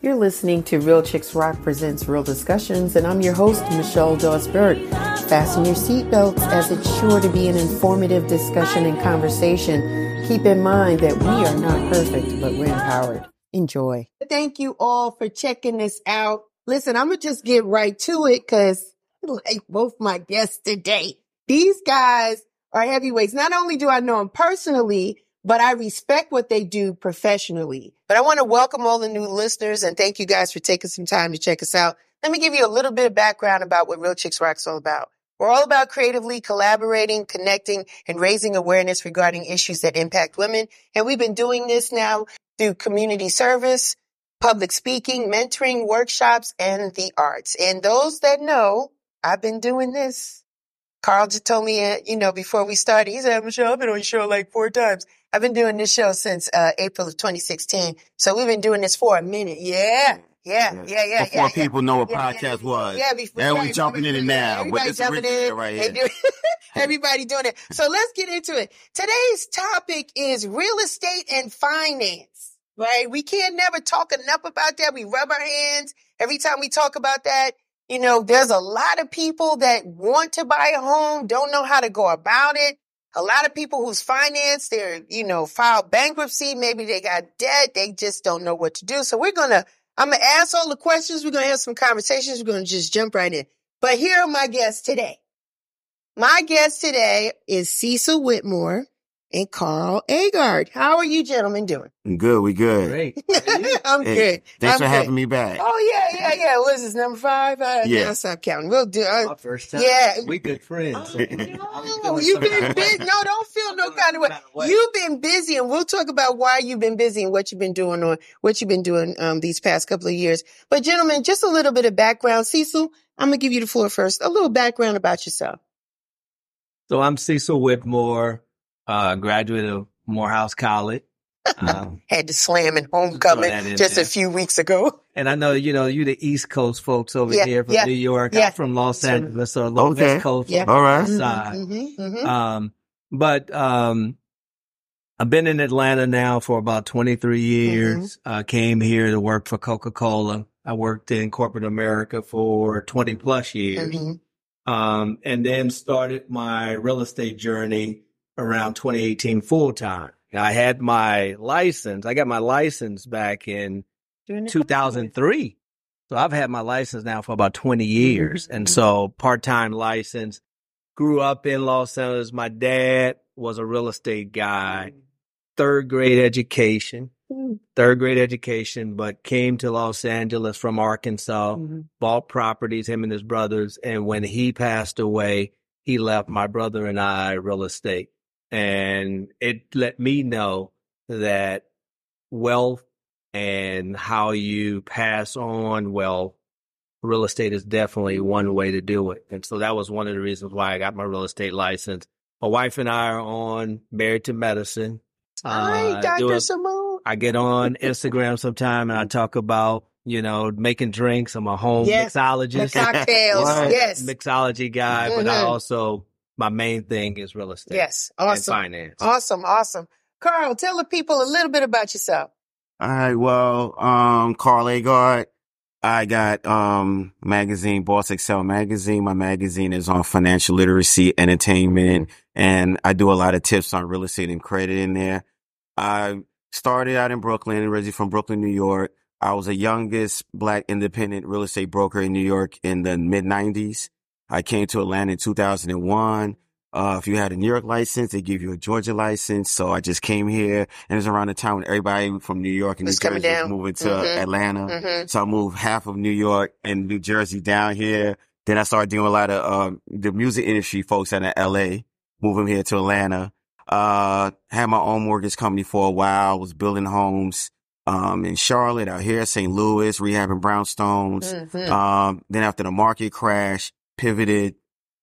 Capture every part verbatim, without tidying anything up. You're listening to Real Chicks Rock presents Real Discussions, and I'm your host, Michelle Dossberg. Fasten your seatbelts, as it's sure to be an informative discussion and conversation. Keep in mind that we are not perfect, but we're empowered. Enjoy. Thank you all for checking this out. Listen, I'm going to just get right to it because, like both my guests today, these guys are heavyweights. Not only do I know them personally, but I respect what they do professionally. But I want to welcome all the new listeners and thank you guys for taking some time to check us out. Let me give you a little bit of background about what Real Chicks Rock's all about. We're all about creatively collaborating, connecting, and raising awareness regarding issues that impact women. And we've been doing this now through community service, public speaking, mentoring, workshops, and the arts. And those that know, I've been doing this. Carl just told me, you know, before we started, he said, Michelle, I've been on your show like four times. I've been doing this show since uh, April of twenty sixteen. So we've been doing this for a minute. Yeah, yeah, yeah, yeah. yeah before yeah, people yeah, know what yeah, podcast yeah, was. Yeah, before. And we jumping in it now. Everybody jumping in. Right here. Do, everybody doing it. So let's get into it. Today's topic is real estate and finance, right? We can't never talk enough about that. We rub our hands every time we talk about that. You know, there's a lot of people that want to buy a home, don't know how to go about it. A lot of people who's financed, they're, you know, filed bankruptcy. Maybe they got debt. They just don't know what to do. So we're going to, I'm going to ask all the questions. We're going to have some conversations. We're going to just jump right in. But here are my guests today. My guest today is Cecil Whitmore and Carl Agard. How are you gentlemen doing? I'm good. We good. Great. I'm hey, good. Thanks I'm for good. having me back. Oh, yeah, yeah, yeah. What is this, number five? I, yeah. I'll stop counting. We'll do uh, first time. Yeah. We good friends. Oh, no. You've been busy. No, don't feel no kind of way. way. You've been busy, and we'll talk about why you've been busy and what you've been doing on what you've been doing um, these past couple of years. But, gentlemen, just a little bit of background. Cecil, I'm going to give you the floor first. A little background about yourself. So I'm Cecil Whitmore. Uh, graduate of Morehouse College. Um, Had to slam and homecoming just there. a few weeks ago. And I know, you know, you the East Coast folks over yeah, here from yeah, New York. Yeah. I'm from Los Angeles, so the okay. West Coast. Yeah. All right. Side. Mm-hmm, mm-hmm. Um, but um, I've been in Atlanta now for about twenty-three years. Mm-hmm. uh, came here to work for Coca-Cola. I worked in corporate America for twenty plus years. Mm-hmm. Um, and then started my real estate journey around twenty eighteen full time. I had my license. I got my license back in two thousand three. So I've had my license now for about twenty years. Mm-hmm. And so part-time license, grew up in Los Angeles. My dad was a real estate guy, third grade education, third grade education, but came to Los Angeles from Arkansas, mm-hmm. bought properties, him and his brothers. And when he passed away, he left my brother and I real estate. And it let me know that wealth and how you pass on wealth, real estate is definitely one way to do it. And so that was one of the reasons why I got my real estate license. My wife and I are on Married to Medicine. Hi, uh, Doctor Simone. I get on Instagram sometime and I talk about, you know, making drinks. I'm a home yes. mixologist. The cocktails, well, yes. Mixology guy, mm-hmm. but I also... my main thing is real estate. Yes. Awesome. And finance. Awesome. Awesome. Carl, tell the people a little bit about yourself. All right. Well, um, Carl Agard. I got um magazine, Boss Excel Magazine. My magazine is on financial literacy, entertainment, and I do a lot of tips on real estate and credit in there. I started out in Brooklyn, originally from Brooklyn, New York. I was the youngest Black independent real estate broker in New York in the mid nineties. I came to Atlanta in two thousand one. Uh, if you had a New York license, they give you a Georgia license. So I just came here, and it was around the time when everybody from New York and New Jersey was moving to mm-hmm. Atlanta. Mm-hmm. So I moved half of New York and New Jersey down here. Then I started doing a lot of um, the music industry folks out of L A, moving here to Atlanta. Uh, had my own mortgage company for a while, was building homes. Um, in Charlotte, out here, Saint Louis, rehabbing brownstones. Mm-hmm. Um, then after the market crash, pivoted,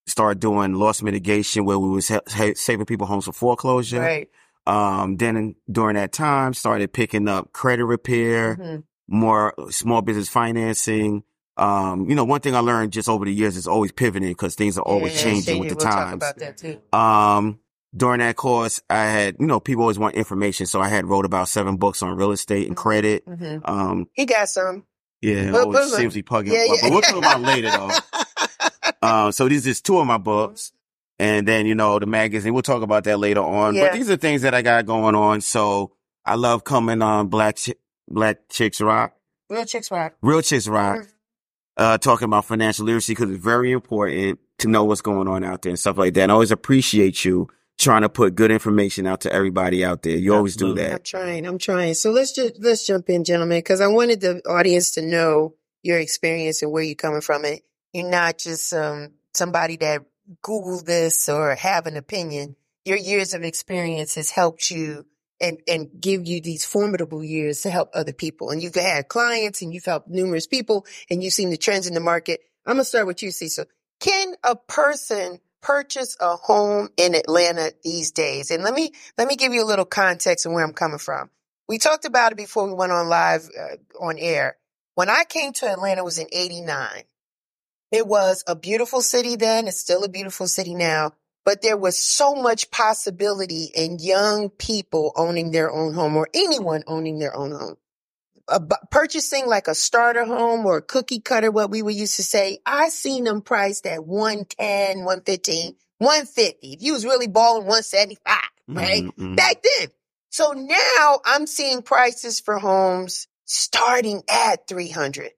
started doing loss mitigation where we was ha- ha- saving people homes for foreclosure. Right. Um, then during that time, started picking up credit repair, mm-hmm. more small business financing. Um, you know, one thing I learned just over the years is always pivoting because things are always yeah, changing with the we'll times. Talk about that too. Um, during that course, I had, you know, people always want information. So I had wrote about seven books on real estate and credit. Mm-hmm. Um, he got some. Yeah, but, always but, seems to be pugging. Yeah, yeah. But we'll talk about later, though. um, so these is two of my books. And then, you know, the magazine, we'll talk about that later on. Yeah. But these are things that I got going on. So I love coming on Black Ch- Black Chicks Rock. Real Chicks Rock. Real Chicks Rock. Mm-hmm. Uh, talking about financial literacy because it's very important to know what's going on out there and stuff like that. And I always appreciate you trying to put good information out to everybody out there. You always do that. I'm trying. I'm trying. So let's just, let's jump in, gentlemen, because I wanted the audience to know your experience and where you're coming from. It. You're not just, um, somebody that Googled this or have an opinion. Your years of experience has helped you and, and give you these formidable years to help other people. And you've had clients and you've helped numerous people and you've seen the trends in the market. I'm going to start with you, Cecil. Can a person purchase a home in Atlanta these days? And let me, let me give you a little context on where I'm coming from. We talked about it before we went on live uh, on air. When I came to Atlanta, it was in eighty-nine. It was a beautiful city then. It's still a beautiful city now. But there was so much possibility in young people owning their own home or anyone owning their own home. Uh, purchasing like a starter home or a cookie cutter, what we were used to say, I seen them priced at one ten, one fifteen, one fifty. If you was really balling, one seventy-five, right? Mm-hmm. Back then. So now I'm seeing prices for homes starting at three hundred.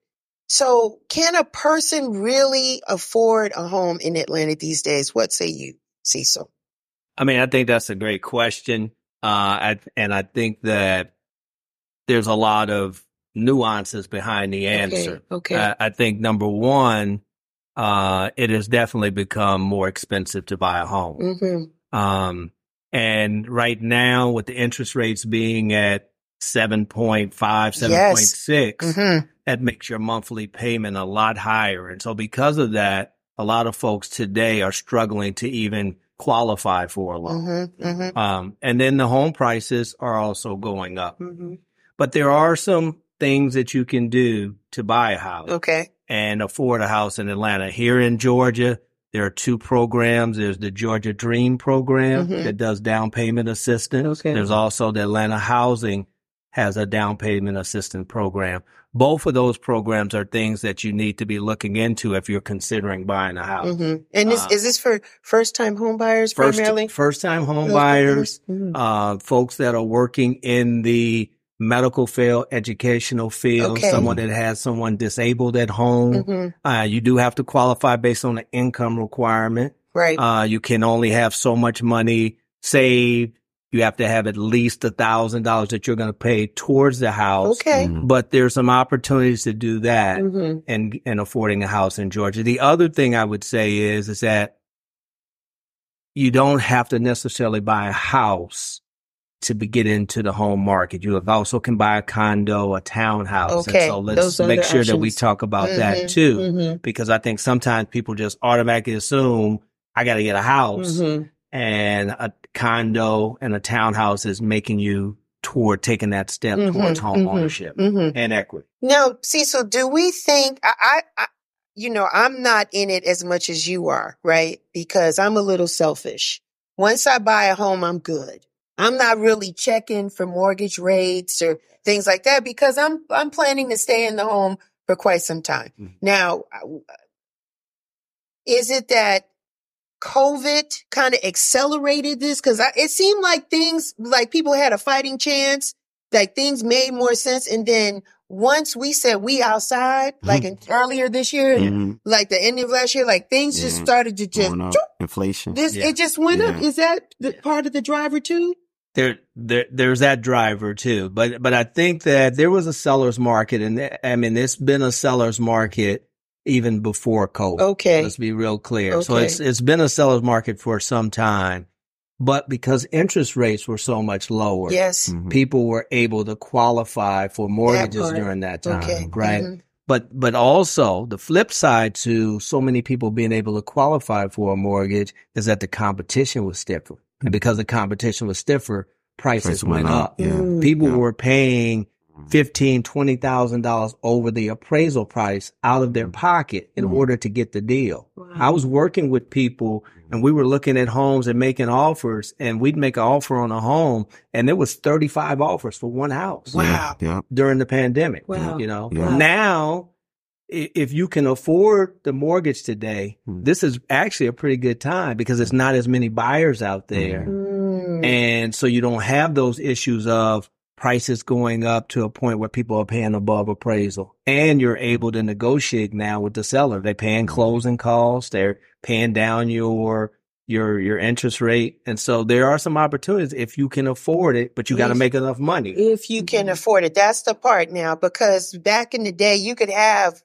So can a person really afford a home in Atlanta these days? What say you, Cecil? I mean, I think that's a great question. Uh, I, and I think that there's a lot of nuances behind the answer. Okay. okay. I, I think number one, uh, it has definitely become more expensive to buy a home. Mm-hmm. Um, and right now with the interest rates being at seven point five, seven point six, yes. Mm-hmm. That makes your monthly payment a lot higher. And so because of that, a lot of folks today are struggling to even qualify for a loan. Mm-hmm, mm-hmm. Um, and then the home prices are also going up. Mm-hmm. But there are some things that you can do to buy a house okay. and afford a house in Atlanta. Here in Georgia, there are two programs. There's the Georgia Dream program mm-hmm. that does down payment assistance. Okay. There's also the Atlanta Housing has a down payment assistance program. Both of those programs are things that you need to be looking into if you're considering buying a house. Mm-hmm. And this, uh, is this for first-time home buyers first, primarily? First-time home buyers, mm-hmm. uh, folks that are working in the medical field, educational field, okay. someone that has someone disabled at home. Mm-hmm. Uh, you do have to qualify based on the income requirement. Right. Uh, you can only have so much money saved. You have to have at least one thousand dollars that you're going to pay towards the house. Okay. Mm-hmm. But there's some opportunities to do that mm-hmm. and, and affording a house in Georgia. The other thing I would say is, is that you don't have to necessarily buy a house to be, get into the home market. You also can buy a condo, a townhouse. Okay. And so let's make sure options. That we talk about mm-hmm. that too, mm-hmm. because I think sometimes people just automatically assume I got to get a house. Mm-hmm. And a condo and a townhouse is making you toward taking that step mm-hmm, towards home mm-hmm, ownership mm-hmm. and equity. Now, Cecil, do we think I, I, I, you know, I'm not in it as much as you are, right? Because I'm a little selfish. Once I buy a home, I'm good. I'm not really checking for mortgage rates or things like that because I'm, I'm planning to stay in the home for quite some time. Mm-hmm. Now, is it that COVID kind of accelerated this? Because it seemed like things, like people had a fighting chance, like things made more sense. And then once we said we outside, like in, earlier this year, mm-hmm. like the end of last year, like things yeah. just started to just... Inflation. This, yeah. It just went yeah. up. Is that the, part of the driver too? There, there, there's that driver too. But, but I think that there was a seller's market. And I mean, it's been a seller's market even before COVID. Okay. Let's be real clear. Okay. So it's it's been a seller's market for some time, but because interest rates were so much lower, yes. mm-hmm. people were able to qualify for mortgages that during that time, okay. right? Mm-hmm. But but also the flip side to so many people being able to qualify for a mortgage is that the competition was stiffer. Mm-hmm. And because the competition was stiffer, prices Price went, went up. up. Yeah. Mm-hmm. People yeah. were paying fifteen thousand dollars, twenty thousand dollars over the appraisal price out of their pocket in order to get the deal. Wow. I was working with people and we were looking at homes and making offers, and we'd make an offer on a home and there was thirty-five offers for one house. Wow. Yeah. During the pandemic. Wow. You know, yeah. Now if you can afford the mortgage today, mm. this is actually a pretty good time because there's not as many buyers out there. Mm. And so you don't have those issues of prices going up to a point where people are paying above appraisal, and you're able to negotiate now with the seller. They're paying closing costs. They're paying down your, your, your interest rate. And so there are some opportunities if you can afford it, but you got to make enough money. If you can afford it. That's the part now, because back in the day, you could have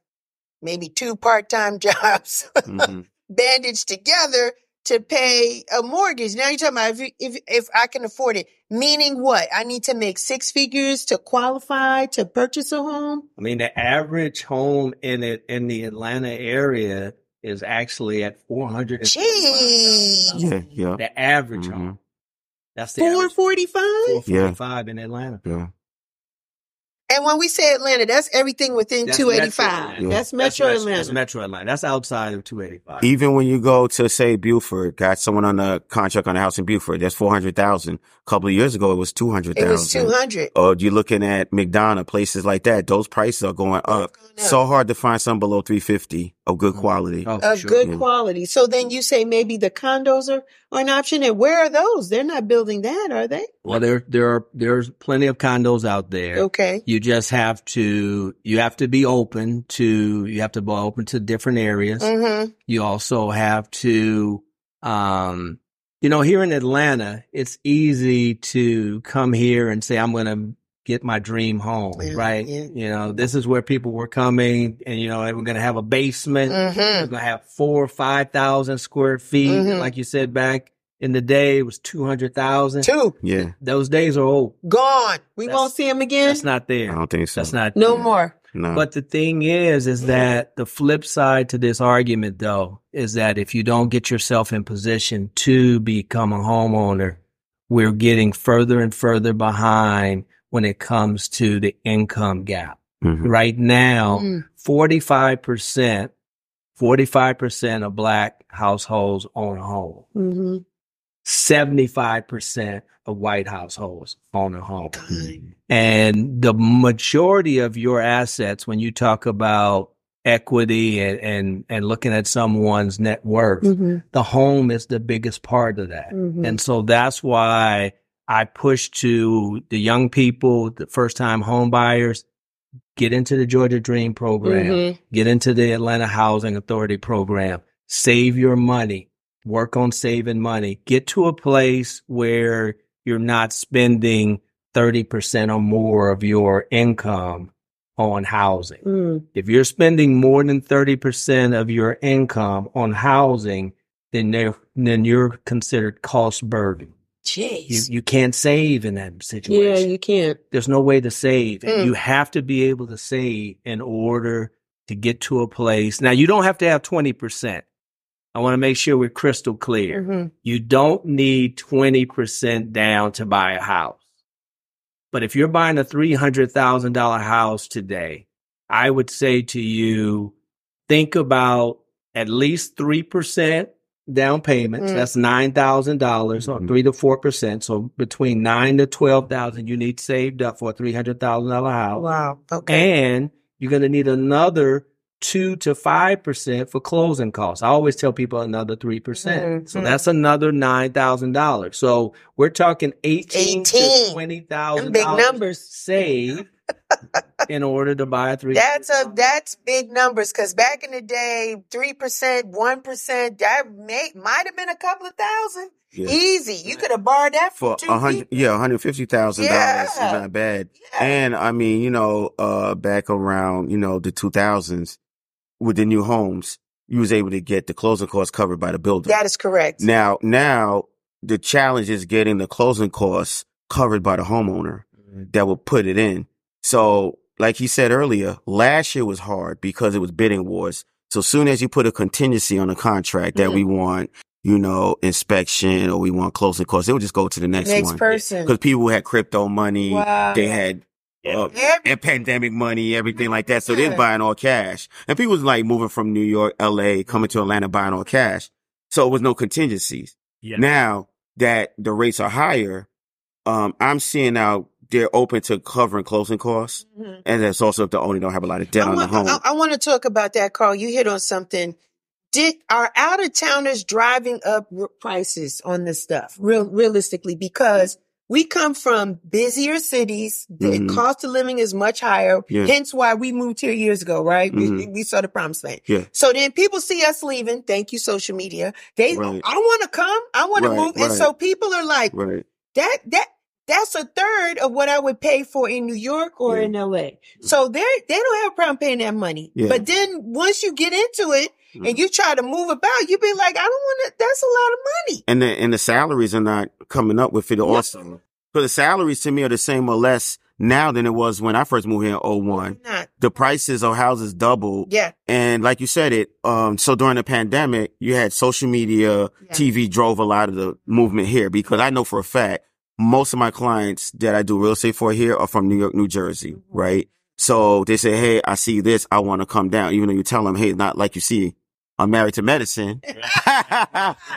maybe two part-time jobs mm-hmm. bandaged together to pay a mortgage. Now you're talking about if, you, if if I can afford it, meaning what? I need to make six figures to qualify to purchase a home? I mean, the average home in it in the Atlanta area is actually at four hundred. Jeez. Yeah, yeah. The average mm-hmm. home. That's the four forty-five? four forty-five yeah. in Atlanta. Yeah. And when we say Atlanta, that's everything within that's two eighty-five. Metro, yeah. That's Metro that's, Atlanta. That's Metro Atlanta. That's outside of two eighty-five. Even when you go to, say, Buford, got someone on a contract on a house in Buford, that's four hundred thousand dollars. A couple of years ago, it was two hundred thousand dollars. It was two hundred thousand dollars. Or you're looking at McDonough, places like that. Those prices are going up. Going up. So hard to find something below three hundred fifty dollars of good quality. Oh, of sure. good yeah. quality. So then you say maybe the condos are, are an option. And where are those? They're not building that, are they? Well, there, there are, there's plenty of condos out there. Okay. You just have to, you have to be open to, you have to be open to different areas. Mm-hmm. You also have to, um, you know, here in Atlanta, it's easy to come here and say, I'm going to get my dream home, yeah, right? Yeah. You know, this is where people were coming and, you know, we're going to have a basement. Mm-hmm. We're going to have four or five thousand square feet. Mm-hmm. Like you said, back in the day, it was two hundred thousand. Two. Yeah. Those days are old. Gone. We that's, won't see them again. That's not there. I don't think so. That's not No there. more. No. But the thing is, is that the flip side to this argument, though, is that if you don't get yourself in position to become a homeowner, we're getting further and further behind when it comes to the income gap. Mm-hmm. Right now, mm. forty-five percent, forty-five percent of Black households own a home. Mm-hmm. seventy-five percent of white households own a home. Mm-hmm. And the majority of your assets, when you talk about equity and, and, and looking at someone's net worth, mm-hmm. the home is the biggest part of that. Mm-hmm. And so that's why I push to the young people, the first-time home buyers, get into the Georgia Dream program, mm-hmm. get into the Atlanta Housing Authority program, save your money. Work on saving money. Get to a place where you're not spending thirty percent or more of your income on housing. Mm. If you're spending more than thirty percent of your income on housing, then they're, then you're considered cost burden. Jeez. You, you can't save in that situation. Yeah, you can't. There's no way to save. Mm. And you have to be able to save in order to get to a place. Now, you don't have to have twenty percent. I want to make sure we're crystal clear. Mm-hmm. You don't need twenty percent down to buy a house. But if you're buying a three hundred thousand dollars house today, I would say to you, think about at least three percent down payments. Mm-hmm. That's nine thousand dollars mm-hmm. or three to four percent. So between nine to twelve thousand dollars you need saved up for a three hundred thousand dollars house. Wow. Okay. And you're going to need another two to five percent for closing costs. I always tell people another three percent. Mm-hmm. So that's another nine thousand dollars. So we're talking eighteen, eighteen. to twenty thousand big numbers saved in order to buy a three. That's a that's big numbers, because back in the day, three percent, one percent, that may might have been a couple of thousand. Yeah. Easy. You could have borrowed that for, for one hundred, yeah, one hundred fifty thousand dollars yeah. is not bad. Yeah. And I mean, you know, uh, back around, you know, the two thousands. With the new homes, you was able to get the closing costs covered by the builder. That is correct. Now, now the challenge is getting the closing costs covered by the homeowner mm-hmm. that will put it in. So, like he said earlier, last year was hard because it was bidding wars. So, soon as you put a contingency on a contract mm-hmm. that we want, you know, inspection or we want closing costs, it would just go to the next, next one. Next person. Because people had crypto money. Wow. They had Yeah. Every- and pandemic money, everything like that. So they're buying all cash. And people was like moving from New York, L A, coming to Atlanta, buying all cash. So it was no contingencies. Yeah. Now that the rates are higher, um, I'm seeing now they're open to covering closing costs. Mm-hmm. And that's also if the owner don't have a lot of debt I on want, the home. I, I want to talk about that, Carl. You hit on something. Did, are out-of-towners driving up r- prices on this stuff, real, realistically, because we come from busier cities. The mm-hmm. cost of living is much higher. Yeah. Hence why we moved here years ago, right? Mm-hmm. We, we saw the promised land. Yeah. So then people see us leaving. Thank you, social media. They, right. I want to come. I want right, to move. Right. And so people are like, right. that, that, that's a third of what I would pay for in New York or yeah. in L A. So they they don't have a problem paying that money. Yeah. But then once you get into it, mm-hmm. and you try to move about, you be like, I don't want to, that's a lot of money. And the, and the salaries are not coming up with it also. Awesome. Because the salaries to me are the same or less now than it was when I first moved here in oh one. The prices of houses doubled. Yeah. And like you said it, um, so during the pandemic, you had social media, yeah. T V drove a lot of the movement here because I know for a fact, most of my clients that I do real estate for here are from New York, New Jersey, mm-hmm. right? So they say, hey, I see this. I want to come down. Even though you tell them, hey, not like you see I'm Married to Medicine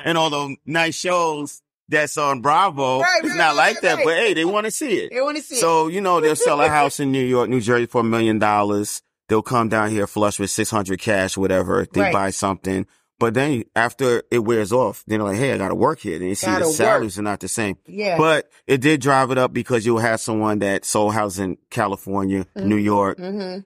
and all those nice shows that's on Bravo. Right, it's right, not right, like right, that, right. But hey, they want to see it. They want to see so, it. So, you know, they'll sell a house in New York, New Jersey for a million dollars. They'll come down here flush with six hundred cash, whatever. They right. buy something. But then after it wears off, then they're like, hey, I got to work here. Then you see gotta the salaries work. Are not the same. Yeah. But it did drive it up because you'll have someone that sold houses in California, mm-hmm. New York, mm-hmm.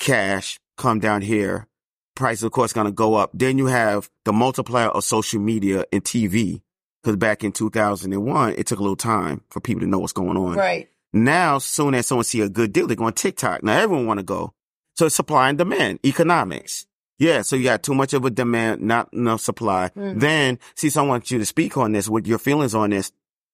cash, come down here. Price, of course, going to go up. Then you have the multiplier of social media and T V. Because back in two thousand one, it took a little time for people to know what's going on. Right. Now, soon as someone see a good deal, they go on TikTok. Now, everyone want to go. So it's supply and demand, economics. Yeah, so you got too much of a demand, not enough supply. Mm. Then, see, so I want you to speak on this, with your feelings on this.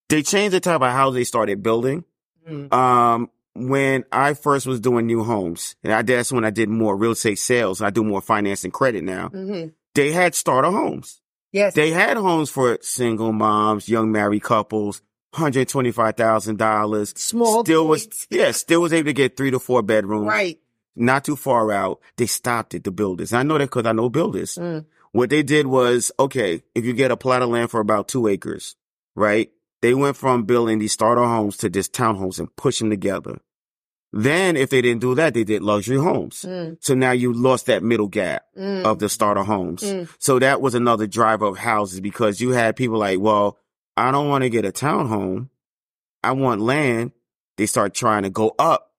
They changed the type of house they started building. Mm. Um... When I first was doing new homes, and I, that's when I did more real estate sales. I do more finance and credit now. Mm-hmm. They had starter homes. Yes. They had homes for single moms, young married couples, one hundred twenty-five thousand dollars. Small still was, yeah, still was able to get three to four bedrooms. Right. Not too far out. They stopped it, the builders. And I know that because I know builders. Mm. What they did was, okay, if you get a plot of land for about two acres, right? They went from building these starter homes to just townhomes and push them together. Then if they didn't do that, they did luxury homes. Mm. So now you lost that middle gap mm. of the starter homes. Mm. So that was another driver of houses because you had people like, well, I don't want to get a townhome. I want land. They start trying to go up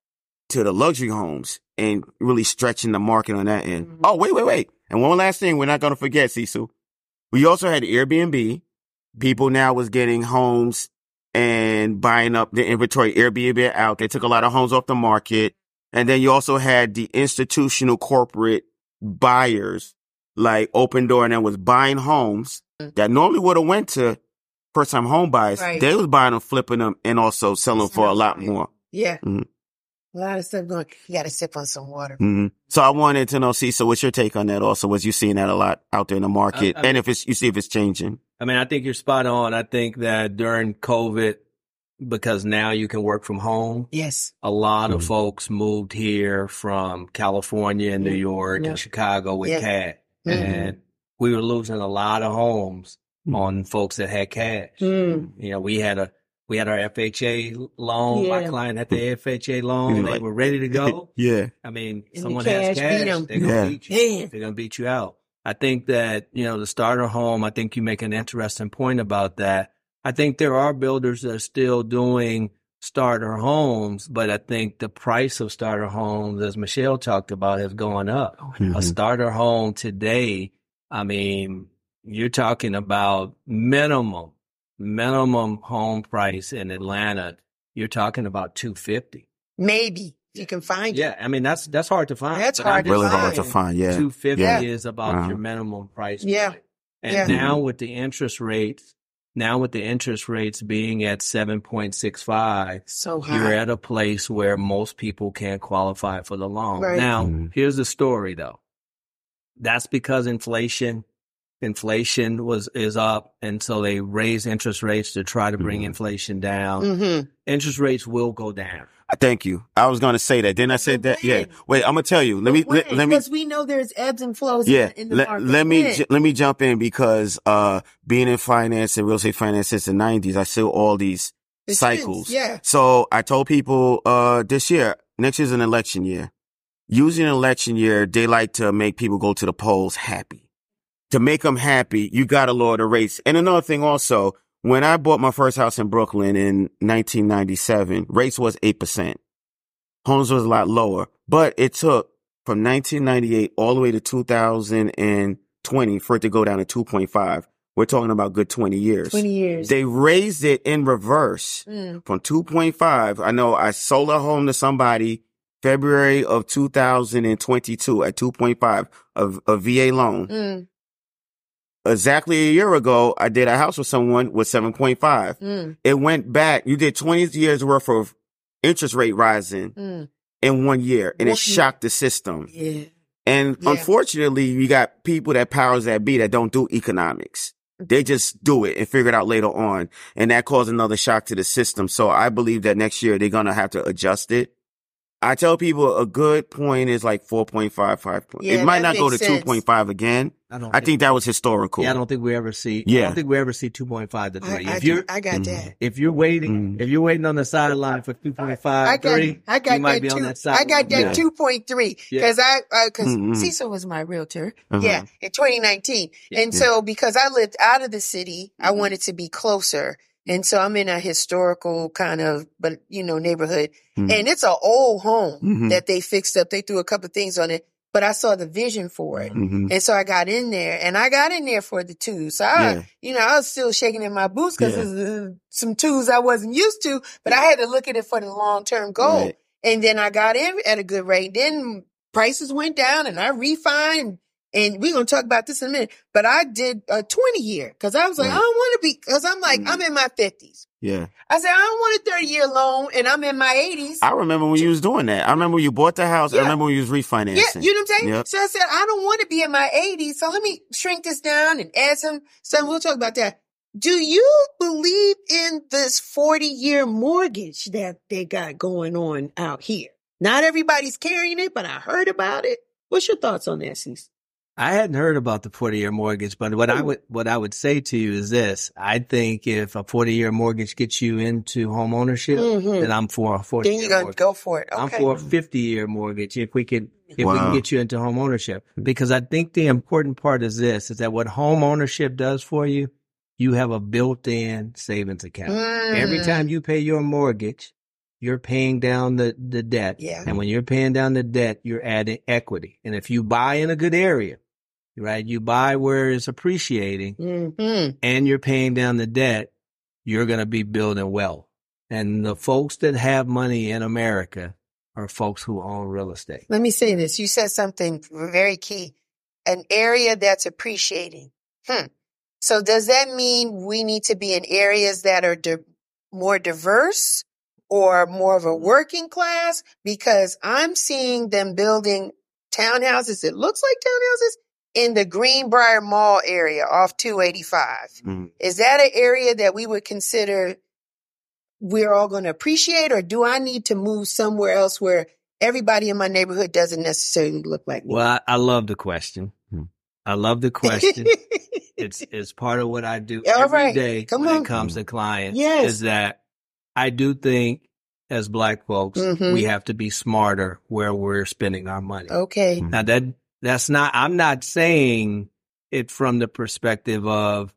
to the luxury homes and really stretching the market on that end. Mm-hmm. Oh, wait, wait, wait. And one last thing we're not going to forget, Cecil. We also had Airbnb. People now was getting homes and buying up the inventory. Airbnb out. They took a lot of homes off the market. And then you also had the institutional corporate buyers like Open Door and then was buying homes that normally would have went to first time home buyers. Right. They was buying them, flipping them, and also selling for a lot more. Yeah. Mm-hmm. A lot of stuff going. You got to sip on some water. Mm-hmm. So I wanted to know, see, so what's your take on that also? Was you seeing that a lot out there in the market? I, I, and if it's, you see if it's changing. I mean, I think you're spot on. I think that during COVID, because now you can work from home. Yes. A lot mm-hmm. of folks moved here from California and New York yeah. and Chicago with yeah. C A D. Mm-hmm. And we were losing a lot of homes mm-hmm. on folks that had cash. Mm-hmm. You know, we had a we had our F H A loan. Yeah. My client had the F H A loan. Mm-hmm. They were ready to go. yeah. I mean, and someone has cash, they're going to beat you. Yeah. They're going to beat you out. I think that, you know, the starter home, I think you make an interesting point about that. I think there are builders that are still doing starter homes, but I think the price of starter homes, as Michelle talked about, has gone up. Mm-hmm. A starter home today, I mean, you're talking about minimum, minimum home price in Atlanta. You're talking about two hundred fifty thousand dollars. Maybe. You can find yeah, it. Yeah, I mean, that's that's hard to find. That's hard to really find. Really hard to find, yeah. two hundred fifty dollars yeah. is about wow. your minimum price. Yeah. Point. And yeah. now with the interest rates, now with the interest rates being at seven point six five, so high. You're at a place where most people can't qualify for the loan. Right. Now, mm-hmm. here's the story, though. That's because inflation inflation was is up, and so they raise interest rates to try to bring mm-hmm. inflation down. Mm-hmm. Interest rates will go down. Thank you. I was going to say that. Didn't I say that? Yeah. Wait, I'm going to tell you. Let me, let, let me, because we know there's ebbs and flows yeah, in the, in the market. Let me, ju- let me jump in because, uh, being in finance and real estate finance since the nineties, I saw all these it's cycles. True. Yeah. So I told people, uh, this year, next year's an election year. Usually an election year, they like to make people go to the polls happy. To make them happy, you got to lower the rates. And another thing also, when I bought my first house in Brooklyn in nineteen ninety-seven, rates was eight percent. Homes was a lot lower, but it took from nineteen ninety-eight all the way to two thousand twenty for it to go down to two point five. We're talking about good twenty years. twenty years. They raised it in reverse mm. from two point five. I know I sold a home to somebody February of two thousand twenty-two at two point five of a V A loan. Mm. Exactly a year ago, I did a house with someone with seven point five. Mm. It went back. You did twenty years worth of interest rate rising mm. in one year, and one it shocked the system. Yeah. And yeah. unfortunately, you got people that powers that be that don't do economics. They just do it and figure it out later on, and that caused another shock to the system. So I believe that next year they're going to have to adjust it. I tell people a good point is like four point five, five. Yeah, it might not go to sense. two point five again. I, don't I think, think that was historical. Yeah, I don't think we ever see. Yeah. I don't think we ever see two point five to three. I, I, if you're, I got mm, that. If you're waiting, mm. if you're waiting on the sideline for two point five, three, I got you might that be two, on that side. I got that yeah. two point three because yeah. I because uh, mm-hmm. Cecil was my realtor. Uh-huh. Yeah, in twenty nineteen, yeah. and yeah. so because I lived out of the city, mm-hmm. I wanted to be closer. And so I'm in a historical kind of, but you know, neighborhood, mm-hmm. and it's an old home mm-hmm. that they fixed up. They threw a couple of things on it, but I saw the vision for it. Mm-hmm. And so I got in there and I got in there for the twos. So I, yeah. you know, I was still shaking in my boots because yeah. there's uh, some twos I wasn't used to, but I had to look at it for the long-term goal. Right. And then I got in at a good rate. Then prices went down and I refined. And we're going to talk about this in a minute, but I did a twenty year because I was like, right. I don't want to be, because I'm like, mm. I'm in my fifties. Yeah. I said, I don't want a thirty year loan and I'm in my eighties. I remember when you was doing that. I remember when you bought the house. Yeah. I remember when you was refinancing. Yeah, you know what I'm saying? Yep. So I said, I don't want to be in my eighties. So let me shrink this down and add some, some, we'll talk about that. Do you believe in this forty year mortgage that they got going on out here? Not everybody's carrying it, but I heard about it. What's your thoughts on that, Cecil? I hadn't heard about the forty year mortgage, but what I would, what I would say to you is this. I think if a forty year mortgage gets you into home ownership, mm-hmm. then I'm for a forty year mortgage. Then you're going to go for it. Okay. I'm for a fifty year mortgage if we can, if wow. we can get you into home ownership. Because I think the important part is this, is that what home ownership does for you, you have a built-in savings account. Mm. Every time you pay your mortgage, you're paying down the, the debt. Yeah. And when you're paying down the debt, you're adding equity. And if you buy in a good area, right? You buy where it's appreciating mm-hmm. and you're paying down the debt, you're going to be building wealth. And the folks that have money in America are folks who own real estate. Let me say this. You said something very key, an area that's appreciating. Hmm. So does that mean we need to be in areas that are di- more diverse or more of a working class? Because I'm seeing them building townhouses. It looks like townhouses. In the Greenbrier Mall area off two eighty-five. Mm. Is that an area that we would consider we're all going to appreciate, or do I need to move somewhere else where everybody in my neighborhood doesn't necessarily look like me? Well, I, I love the question. Mm. I love the question. it's it's part of what I do all every right. day Come when on. It comes to clients yes. is that I do think as Black folks, mm-hmm. we have to be smarter where we're spending our money. Okay. Mm. Now that That's not, I'm not saying it from the perspective of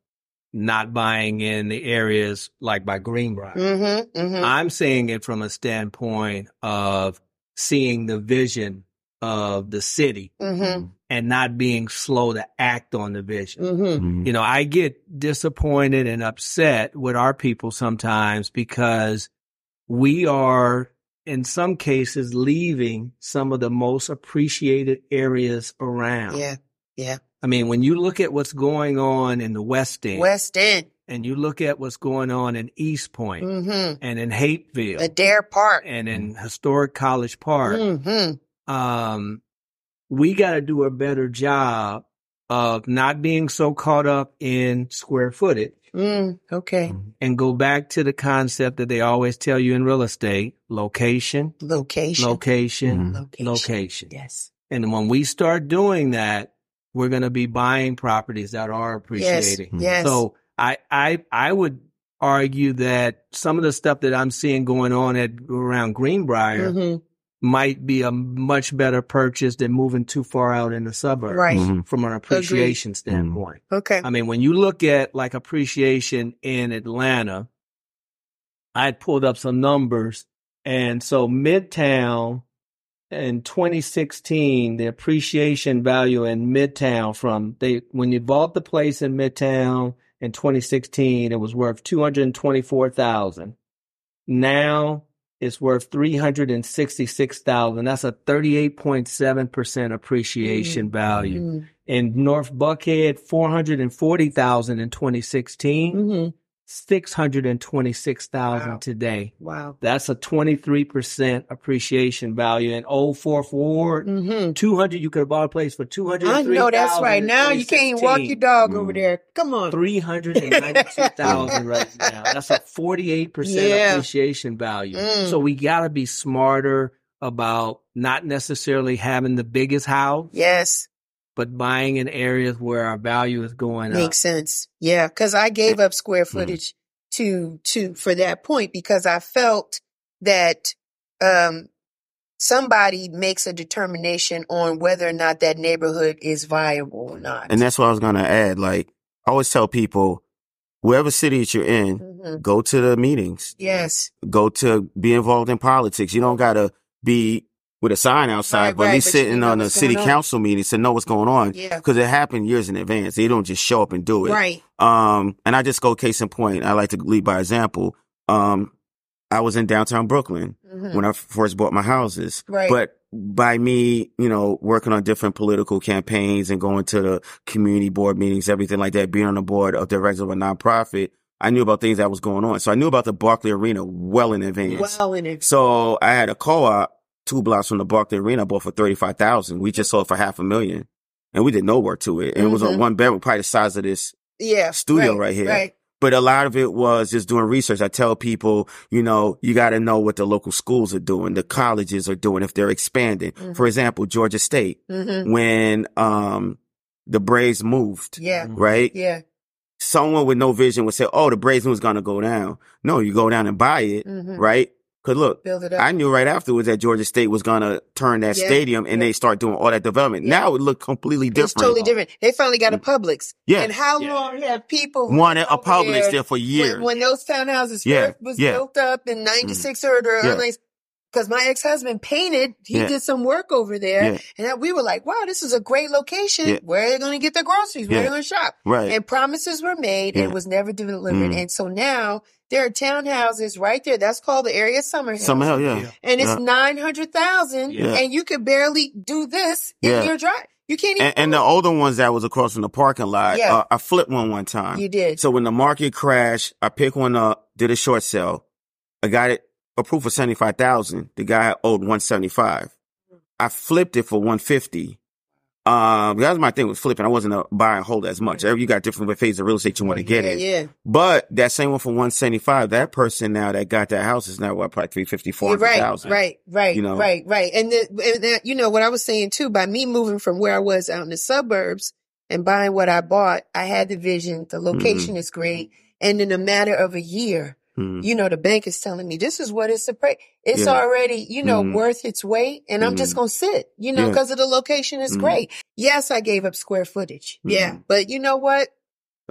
not buying in the areas like by Greenbrier. Mm-hmm, mm-hmm. I'm saying it from a standpoint of seeing the vision of the city mm-hmm. and not being slow to act on the vision. Mm-hmm. Mm-hmm. You know, I get disappointed and upset with our people sometimes because we are in some cases, leaving some of the most appreciated areas around. Yeah, yeah. I mean, when you look at what's going on in the West End. West End. And you look at what's going on in East Point mm-hmm. and in Haight-ville. Adair Park. And in historic College Park. Mm-hmm. Um, we got to do a better job of not being so caught up in square footage. Mm, okay. And go back to the concept that they always tell you in real estate, location, location, location, mm. location. location. Yes. And when we start doing that, we're going to be buying properties that are appreciating. Yes. Yes. So I, I, I would argue that some of the stuff that I'm seeing going on at around Greenbrier mm-hmm. might be a much better purchase than moving too far out in the suburbs right. mm-hmm. from an appreciation Agreed. standpoint. Okay. I mean, when you look at like appreciation in Atlanta, I pulled up some numbers. And so Midtown in twenty sixteen, the appreciation value in Midtown from they, when you bought the place in Midtown in twenty sixteen, it was worth two hundred twenty-four thousand dollars. Now it's worth three hundred sixty-six thousand dollars. That's a thirty-eight point seven percent appreciation mm-hmm. value. Mm-hmm. In North Buckhead, four hundred forty thousand dollars in twenty sixteen, mm-hmm. six hundred twenty-six thousand dollars wow. today. Wow. That's a twenty-three percent appreciation value. In Old Fourth Ward, mm-hmm. two hundred you could have bought a place for two hundred three thousand dollars. I know that's right. Now you can't walk your dog mm. over there. Come on. three hundred ninety-two thousand dollars right now. That's a forty-eight percent yeah. appreciation value. Mm. So we got to be smarter about not necessarily having the biggest house. Yes. But buying in areas where our value is going Makes up. Makes sense. Yeah, because I gave up square footage mm-hmm. to to for that point because I felt that um, somebody makes a determination on whether or not that neighborhood is viable or not. And that's what I was going to add. Like, I always tell people, wherever city that you're in, mm-hmm. go to the meetings. Yes. Go to be involved in politics. You don't got to be with a sign outside, right, but at right, least sitting on a city council meeting to know what's going on. Yeah. Because it happened years in advance. They don't just show up and do it. Right. Um, and I just go case in point. I like to lead by example. Um, I was in downtown Brooklyn mm-hmm. when I first bought my houses. Right. But by me, you know, working on different political campaigns and going to the community board meetings, everything like that, being on the board of directors of a nonprofit, I knew about things that was going on. So I knew about the Barclays Arena well in advance. Well in advance. So I had a co-op two blocks from the Barclays Arena, bought for thirty-five thousand dollars. We just sold for half a million and we did no work to it. And mm-hmm. it was a one bedroom, probably the size of this yeah, studio right, right here. Right. But a lot of it was just doing research. I tell people, you know, you got to know what the local schools are doing, the colleges are doing, if they're expanding. Mm-hmm. For example, Georgia State, mm-hmm. when um the Braves moved, yeah, right? Yeah. Someone with no vision would say, oh, the Braves was going to go down. No, you go down and buy it, mm-hmm. right? Because look, I knew right afterwards that Georgia State was going to turn that yeah, stadium and yeah. they start doing all that development. Yeah. Now it looked completely different. It's totally different. They finally got a Publix. Yeah. And how yeah. long have people wanted a Publix there, there for years? When, when those townhouses yeah. first was yeah. built up in ninety-six mm-hmm. or the yeah. early, because my ex-husband painted, he yeah. did some work over there. Yeah. And that we were like, wow, this is a great location. Yeah. Where are they going to get their groceries? Where yeah. are they going to shop? Right. And promises were made. Yeah. And it was never delivered. Mm-hmm. And so now there are townhouses right there. That's called the area Summerhill. Summerhill, yeah. yeah. And it's yeah. nine hundred thousand dollars yeah. and you could barely do this in yeah. your drive. You can't even. And, and the older ones that was across from the parking lot, yeah. uh, I flipped one one time. You did. So when the market crashed, I picked one up, did a short sale. I got it approved for seventy-five thousand dollars. The guy owed one hundred seventy-five thousand dollars. I flipped it for one hundred fifty thousand dollars. Um, that was my thing with flipping. I wasn't a buy and hold as much. You got different phases of real estate you want to get yeah, in. Yeah. But that same one for one hundred seventy-five thousand dollars, that person now that got that house is now what, probably three hundred fifty thousand dollars, four hundred thousand dollars. Right, right, you know? right, right. And, the, and the, you know, what I was saying too, by me moving from where I was out in the suburbs and buying what I bought, I had the vision, the location mm-hmm. is great. And in a matter of a year, mm-hmm. you know, the bank is telling me this is what it's, appra- it's yeah. already, you know, mm-hmm. worth its weight. And mm-hmm. I'm just going to sit, you know, because yeah. of the location is mm-hmm. great. Yes, I gave up square footage. Mm-hmm. Yeah. But you know what?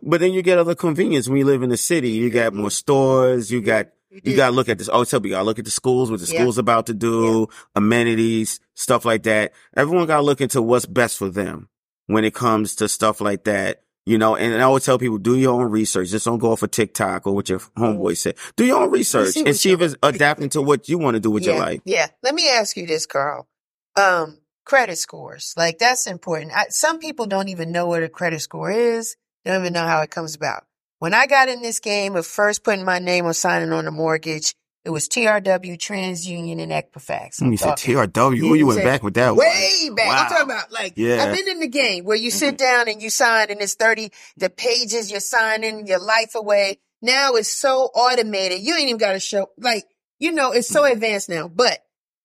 But then you get other convenience. When you live in the city, you got more stores. You got, you, you got to look at this. I always tell people, you got to look at the schools, what the yeah. school's about to do, yeah. amenities, stuff like that. Everyone got to look into what's best for them when it comes to stuff like that. You know, and I always tell people, do your own research. Just don't go off of TikTok or what your homeboy said. Do your own research and see if it's adapting to what you want to do with yeah, your life. Yeah. Let me ask you this, Carl. Um, credit scores. Like, that's important. I, some people don't even know what a credit score is. They don't even know how it comes about. When I got in this game of first putting my name on signing on a mortgage, It was T R W, TransUnion, and Equifax. You said T R W? Yeah, you went back with that one. Way back. Wow. I'm talking about, like, yeah. I've been in the game where you sit mm-hmm. down and you sign, and it's thirty, the pages you're signing, your life away. Now it's so automated. You ain't even got to show, like, you know, it's so advanced now. But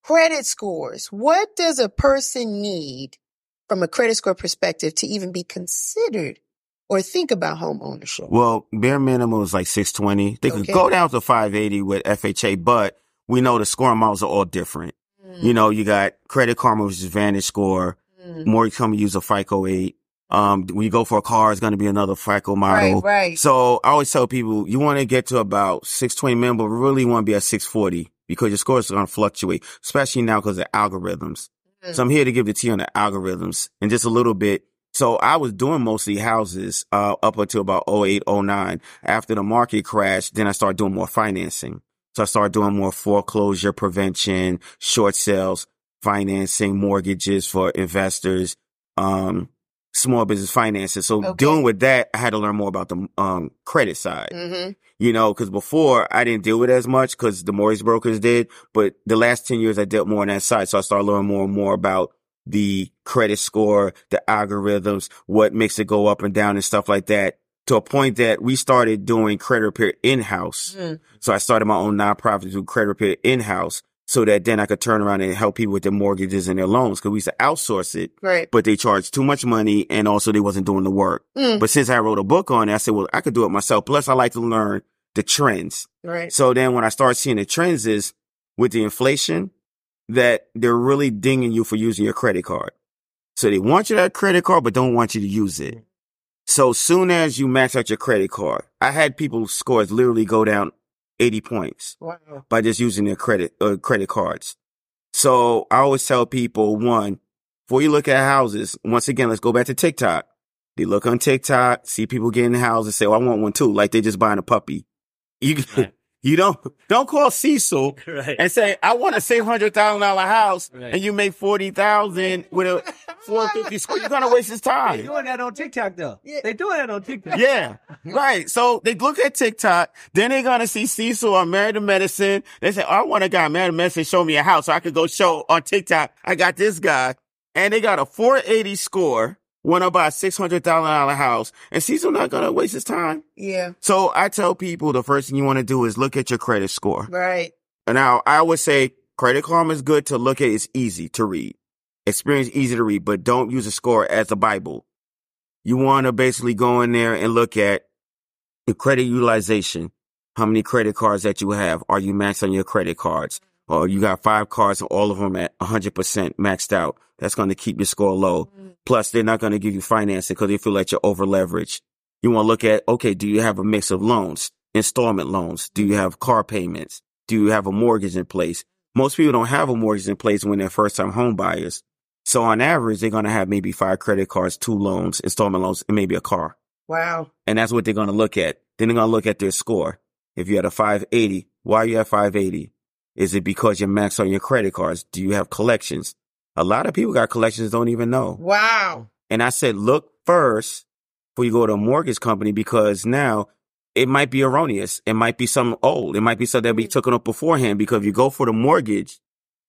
credit scores, what does a person need from a credit score perspective to even be considered or think about home ownership? Well, bare minimum is like six twenty. They okay. could go down to five eighty with F H A, but we know the scoring models are all different. Mm. You know, you got Credit Karma, which is Vantage Score. Mm. Mortgage Company use a FICO eight. Um, when you go for a car, it's going to be another FICO model. Right, right. So I always tell people, you want to get to about six twenty minimum, but really want to be at six forty because your scores are going to fluctuate, especially now because of algorithms. Mm. So I'm here to give the tea on the algorithms and just a little bit. So I was doing mostly houses uh up until about oh eight, oh nine. After the market crashed, then I started doing more financing. So I started doing more foreclosure prevention, short sales, financing, mortgages for investors, um, small business finances. So okay. dealing with that, I had to learn more about the um credit side. Mm-hmm. You know, because before I didn't deal with it as much because the mortgage brokers did. But the last ten years, I dealt more on that side. So I started learning more and more about the credit score, the algorithms, what makes it go up and down and stuff like that, to a point that we started doing credit repair in-house. Mm. So I started my own nonprofit to do credit repair in-house so that then I could turn around and help people with their mortgages and their loans, because we used to outsource it, right. but they charged too much money and also they wasn't doing the work. Mm. But since I wrote a book on it, I said, well, I could do it myself. Plus, I like to learn the trends. Right. So then when I started seeing the trends is with the inflation, that they're really dinging you for using your credit card. So they want you to have a credit card, but don't want you to use it. So soon as you max out your credit card, I had people's scores literally go down eighty points wow. by just using their credit uh, credit cards. So I always tell people, one, before you look at houses, once again, let's go back to TikTok. They look on TikTok, see people getting houses, say, oh, I want one too, like they're just buying a puppy. You can... You don't, don't call Cecil right. and say, I want a six hundred thousand dollars house right. and you make forty thousand dollars with a four fifty score. You're going to waste his time. They're doing that on TikTok though. Yeah. They're doing that on TikTok. Yeah. Right. So they look at TikTok. Then they're going to see Cecil on Married to Medicine. They say, oh, I want a guy Married to Medicine. Show me a house so I could go show on TikTok. I got this guy. And they got a four eighty score. Want to buy a six hundred thousand dollars house, and Cecil's not going to waste his time. Yeah. So I tell people the first thing you want to do is look at your credit score. Right. And now I would say Credit Karma is good to look at. It's easy to read. Experience easy to read, but don't use a score as a Bible. You want to basically go in there and look at the credit utilization. How many credit cards that you have? Are you maxed on your credit cards? Or you got five cards and all of them at one hundred percent maxed out. That's going to keep your score low. Mm. Plus, they're not going to give you financing because they feel like you're over leveraged. You want to look at, okay, do you have a mix of loans, installment loans? Do you have car payments? Do you have a mortgage in place? Most people don't have a mortgage in place when they're first time home buyers. So on average, they're going to have maybe five credit cards, two loans, installment loans, and maybe a car. Wow. And that's what they're going to look at. Then they're going to look at their score. If you had a five eighty, why are you at five eighty? Is it because you're maxed on your credit cards? Do you have collections? A lot of people got collections, don't even know. Wow. And I said, look first before you go to a mortgage company, because now it might be erroneous. It might be something old. It might be something that we took up beforehand, because if you go for the mortgage,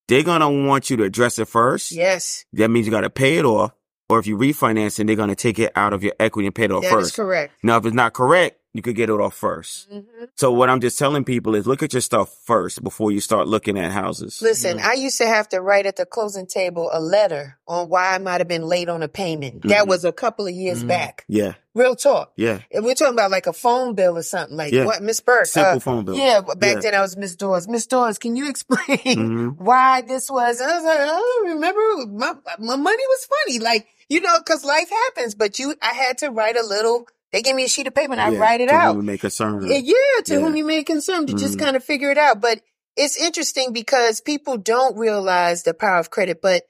they're going to want you to address it first. Yes. That means you got to pay it off. Or if you refinance it, they're going to take it out of your equity and pay it off that first. That's correct. Now, if it's not correct, you could get it off first. Mm-hmm. So what I'm just telling people is look at your stuff first before you start looking at houses. Listen, mm-hmm. I used to have to write at the closing table a letter on why I might have been late on a payment. Mm-hmm. That was a couple of years mm-hmm. back. Yeah. Real talk. Yeah. If we're talking about like a phone bill or something like yeah. what, Miss Burke? Simple uh, phone bill. Yeah. Back yeah. then I was Miss Dawes. Miss Dawes, can you explain mm-hmm. why this was? I was like, I don't remember. My, my money was funny. Like, you know, because life happens, but you, I had to write a little. They gave me a sheet of paper and I yeah, write it to out. To whom you may concern. Yeah, to yeah. whom you may concern, to mm-hmm. just kind of figure it out. But it's interesting because people don't realize the power of credit. But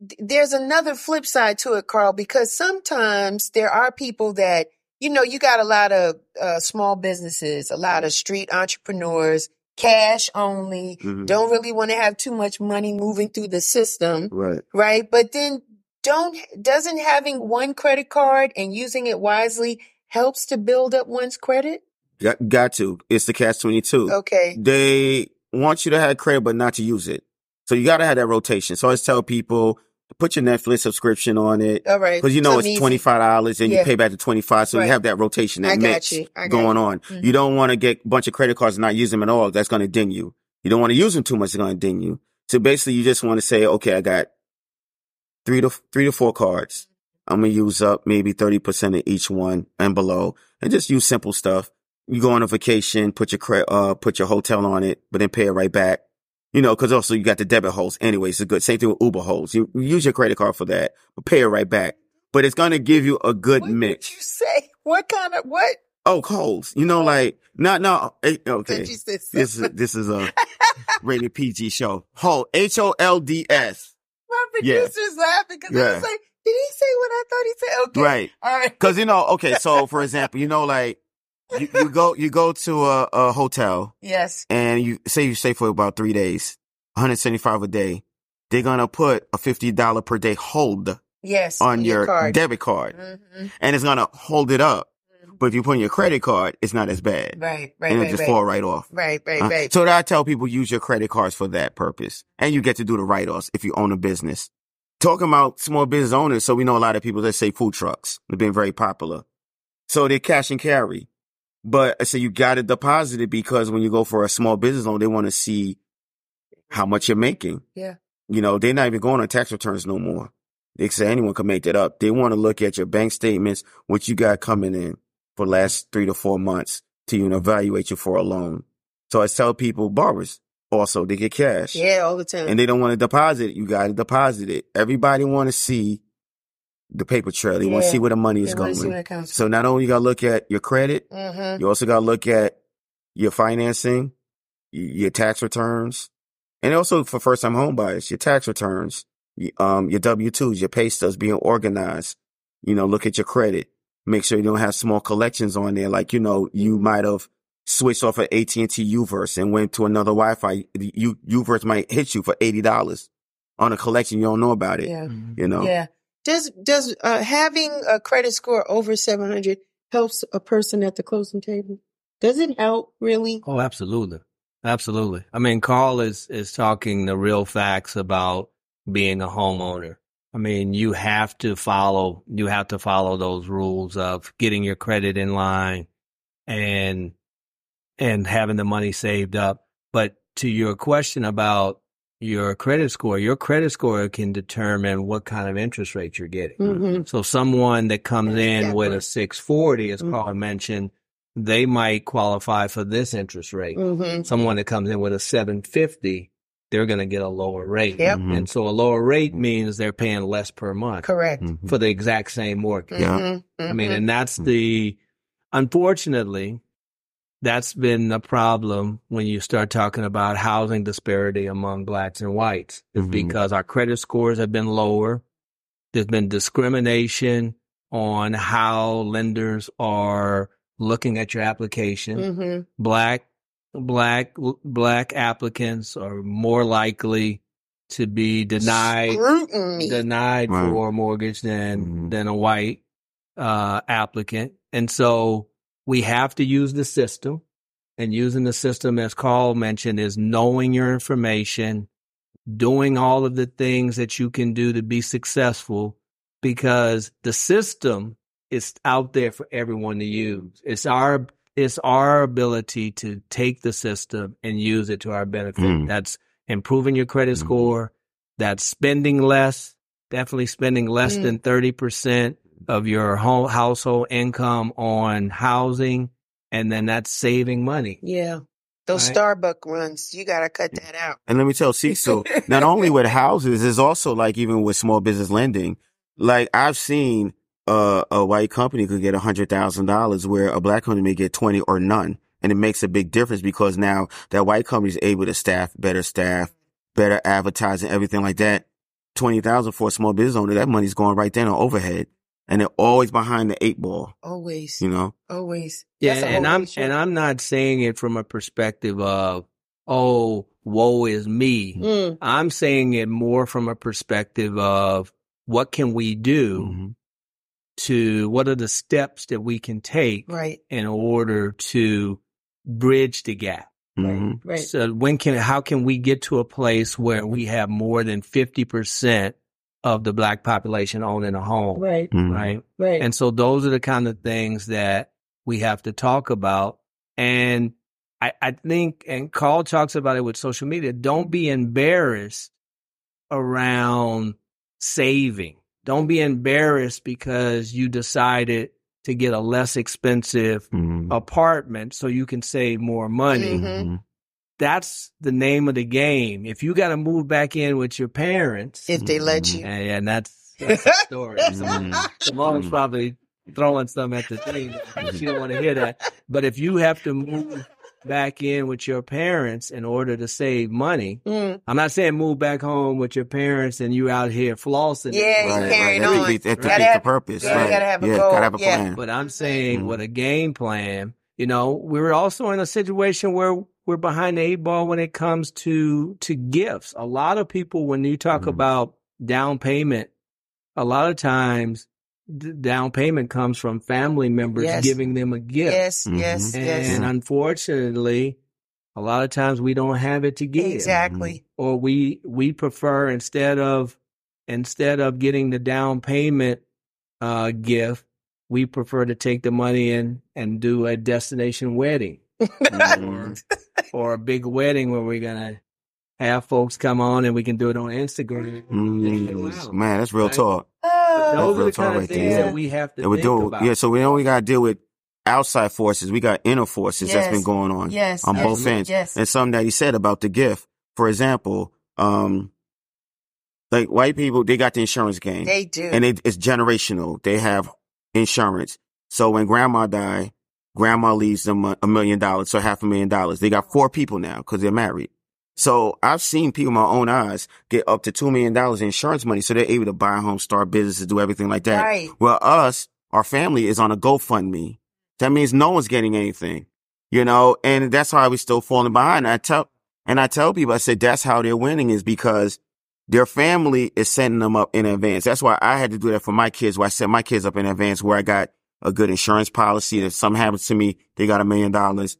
th- there's another flip side to it, Carl, because sometimes there are people that, you know, you got a lot of uh, small businesses, a lot of street entrepreneurs, cash only, mm-hmm. don't really want to have too much money moving through the system. Right. Right. But then. Don't, doesn't having one credit card and using it wisely helps to build up one's credit? Got, got to. It's the catch twenty-two. Okay. They want you to have credit, but not to use it. So you got to have that rotation. So I always tell people, put your Netflix subscription on it. All right. Because you know Something it's twenty-five dollars and yeah. you pay back the twenty-five dollars. So right. you have that rotation, that mix going you. on. Mm-hmm. You don't want to get a bunch of credit cards and not use them at all. That's going to ding you. You don't want to use them too much. It's going to ding you. So basically you just want to say, okay, I got three to three to four cards. I'm going to use up maybe thirty percent of each one and below, and just use simple stuff. You go on a vacation, put your credit, uh, put your hotel on it, but then pay it right back. You know, because also you got the debit holds. Anyways, it's good. Same thing with Uber holds. You, you use your credit card for that, but pay it right back. But it's going to give you a good what mix. What you say? What kind of what? Oh, holds. You know, like, no, no. Okay. Did you say so? This is, this is a rated P G show. Hold, H O L D S. My producer's yeah. laughing because yeah. I was like, did he say what I thought he said? Okay. Right. All right. Because, you know, okay, so for example, you know, like, You, you go, you go to a, a hotel. Yes. And you say you stay for about three days, one hundred seventy-five dollars a day. They're going to put a fifty dollars per day hold. Yes. On your, your card. debit card. Mm-hmm. And it's going to hold it up. Mm-hmm. But if you put in your credit card, it's not as bad. Right, right, and it'll right, just right. fall right off. Right, right, uh, right. So I tell people use your credit cards for that purpose. And you get to do the write-offs if you own a business. Talking about small business owners. So we know a lot of people that say food trucks. They've been very popular. So they cash and carry. But I so say you got to deposit it, because when you go for a small business loan, they want to see how much you're making. Yeah. You know, they're not even going on tax returns no more. They say anyone can make that up. They want to look at your bank statements, what you got coming in for the last three to four months to even evaluate you for a loan. So I tell people, borrowers also, they get cash. Yeah, all the time. And they don't want to deposit it. You got to deposit it. Everybody want to see the paper trail. They yeah. want to see where the money is going. So not only you got to look at your credit, mm-hmm. you also got to look at your financing, your tax returns, and also for first-time home buyers, your tax returns, um, your W two's, your pay stubs being organized. You know, look at your credit. Make sure you don't have small collections on there. Like, you know, you might have switched off an A T and T U-verse and went to another Wi-Fi. U- U-verse might hit you for eighty dollars on a collection. You don't know about it. Yeah. You know? Yeah. Does does uh, having a credit score over seven hundred helps a person at the closing table? Does it help really? Oh, absolutely. Absolutely. I mean, Carl is, is talking the real facts about being a homeowner. I mean, you have to follow, you have to follow those rules of getting your credit in line and, and having the money saved up. But to your question about your credit score, your credit score can determine what kind of interest rate you're getting. Mm-hmm. So someone that comes in exactly. with a six forty, as mm-hmm. Carl mentioned, they might qualify for this interest rate. Mm-hmm. Someone that comes in with a seven fifty, they're going to get a lower rate. Yep. Mm-hmm. And so a lower rate means they're paying less per month. Correct. Mm-hmm. For the exact same mortgage. Yeah. Mm-hmm. I mean, and that's mm-hmm. the, unfortunately, that's been the problem when you start talking about housing disparity among blacks and whites. It's mm-hmm. because our credit scores have been lower. There's been discrimination on how lenders are looking at your application. Mm-hmm. Black, black, black applicants are more likely to be denied Scrutiny. denied right. for a mortgage than mm-hmm. than a white uh, applicant, and so. We have to use the system, and using the system, as Carl mentioned, is knowing your information, doing all of the things that you can do to be successful, because the system is out there for everyone to use. It's our it's our ability to take the system and use it to our benefit. Mm. That's improving your credit mm. score. That's spending less, definitely spending less mm. than thirty percent. Of your home household income on housing, and then that's saving money. Yeah. Those right? Starbucks runs, you got to cut that out. And let me tell Cecil, not only with houses, it's also like even with small business lending. Like I've seen uh, a white company could get one hundred thousand dollars where a black company may get twenty or none. And it makes a big difference because now that white company is able to staff, better staff, better advertising, everything like that. twenty thousand dollars for a small business owner, that money's going right there on overhead. And they're always behind the eight ball. Always. You know? Always. Yeah, That's and always I'm true. and I'm not saying it from a perspective of, oh, woe is me. Mm. I'm saying it more from a perspective of what can we do mm-hmm. to, what are the steps that we can take right. in order to bridge the gap? Right. Right. So when can, how can we get to a place where we have more than fifty percent of the Black population owning a home? Right. Mm-hmm. Right. Right. And so those are the kind of things that we have to talk about. And I, I think, and Carl talks about it with social media, don't be embarrassed around saving. Don't be embarrassed because you decided to get a less expensive mm-hmm. apartment so you can save more money. Mm-hmm. That's the name of the game. If you got to move back in with your parents. If they let you. And, and that's, that's the story. Simone's mm-hmm. probably throwing something at the thing. She don't want to hear that. But if you have to move back in with your parents in order to save money. Mm. I'm not saying move back home with your parents and you out here flossing. Yeah, right, right. Carrying on. That defeats the purpose. Yeah, right. gotta have a yeah, goal. Gotta have a yeah. plan. But I'm saying mm-hmm. with a game plan, you know, we were also in a situation where we're behind the eight ball when it comes to, to gifts. A lot of people, when you talk mm-hmm. about down payment, a lot of times down payment comes from family members yes. giving them a gift. Yes, mm-hmm. yes, and yes. And unfortunately, a lot of times we don't have it to give. Exactly. Or we we prefer instead of instead of getting the down payment uh, gift, we prefer to take the money in and do a destination wedding or, or a big wedding where we're gonna have folks come on and we can do it on Instagram. Mm-hmm. Man, that's real right? talk. Those are the kind of things that we have to think about. Yeah, so we only got to deal with outside forces. We got inner forces yes. that's been going on yes. on both ends. Yes. And something that he said about the gift, for example, um, like white people, they got the insurance game. They do. And it, it's generational. They have insurance. So when grandma died, grandma leaves them a, a million dollars, so half a million dollars. They got four people now because they're married. So I've seen people in my own eyes get up to two million dollars in insurance money. So they're able to buy a home, start businesses, do everything like that. Right. Well, us, our family is on a GoFundMe. That means no one's getting anything, you know, and that's why we're still falling behind. I tell, and I tell people, I said, that's how they're winning is because their family is setting them up in advance. That's why I had to do that for my kids, where I set my kids up in advance, where I got a good insurance policy. If something happens to me, they got a million dollars.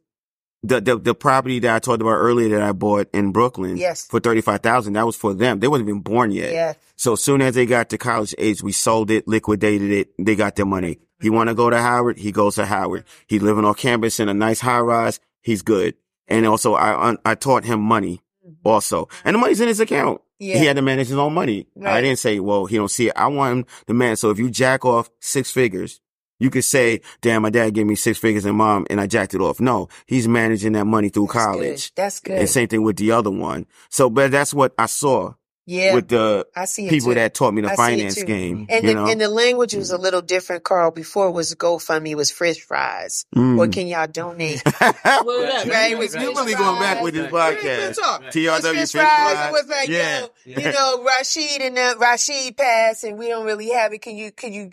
The, the the property that I talked about earlier that I bought in Brooklyn yes. for thirty-five thousand dollars, that was for them. They wasn't even born yet. Yes. So as soon as they got to college age, we sold it, liquidated it. They got their money. He want to go to Howard? He goes to Howard. He living on campus in a nice high rise. He's good. And also I I taught him money also. And the money's in his account. Yeah. He had to manage his own money. Right. I didn't say, well, he don't see it. I want him to manage. So if you jack off six figures, you could say, damn, my dad gave me six figures and mom and I jacked it off. No, he's managing that money through that's college. Good. That's good. And same thing with the other one. So, but that's what I saw yeah, with the I see people that taught me the I finance game. And, you the, know? and the language was a little different, Carl. Before was GoFundMe was French fries. Mm. What can y'all donate? well, right? right. We're really going back with this right. podcast. Right. T R W French fries. fries. Was like, yeah. Yo, yeah. you know, Rashid and the Rashid passed and we don't really have it. Can you, can you,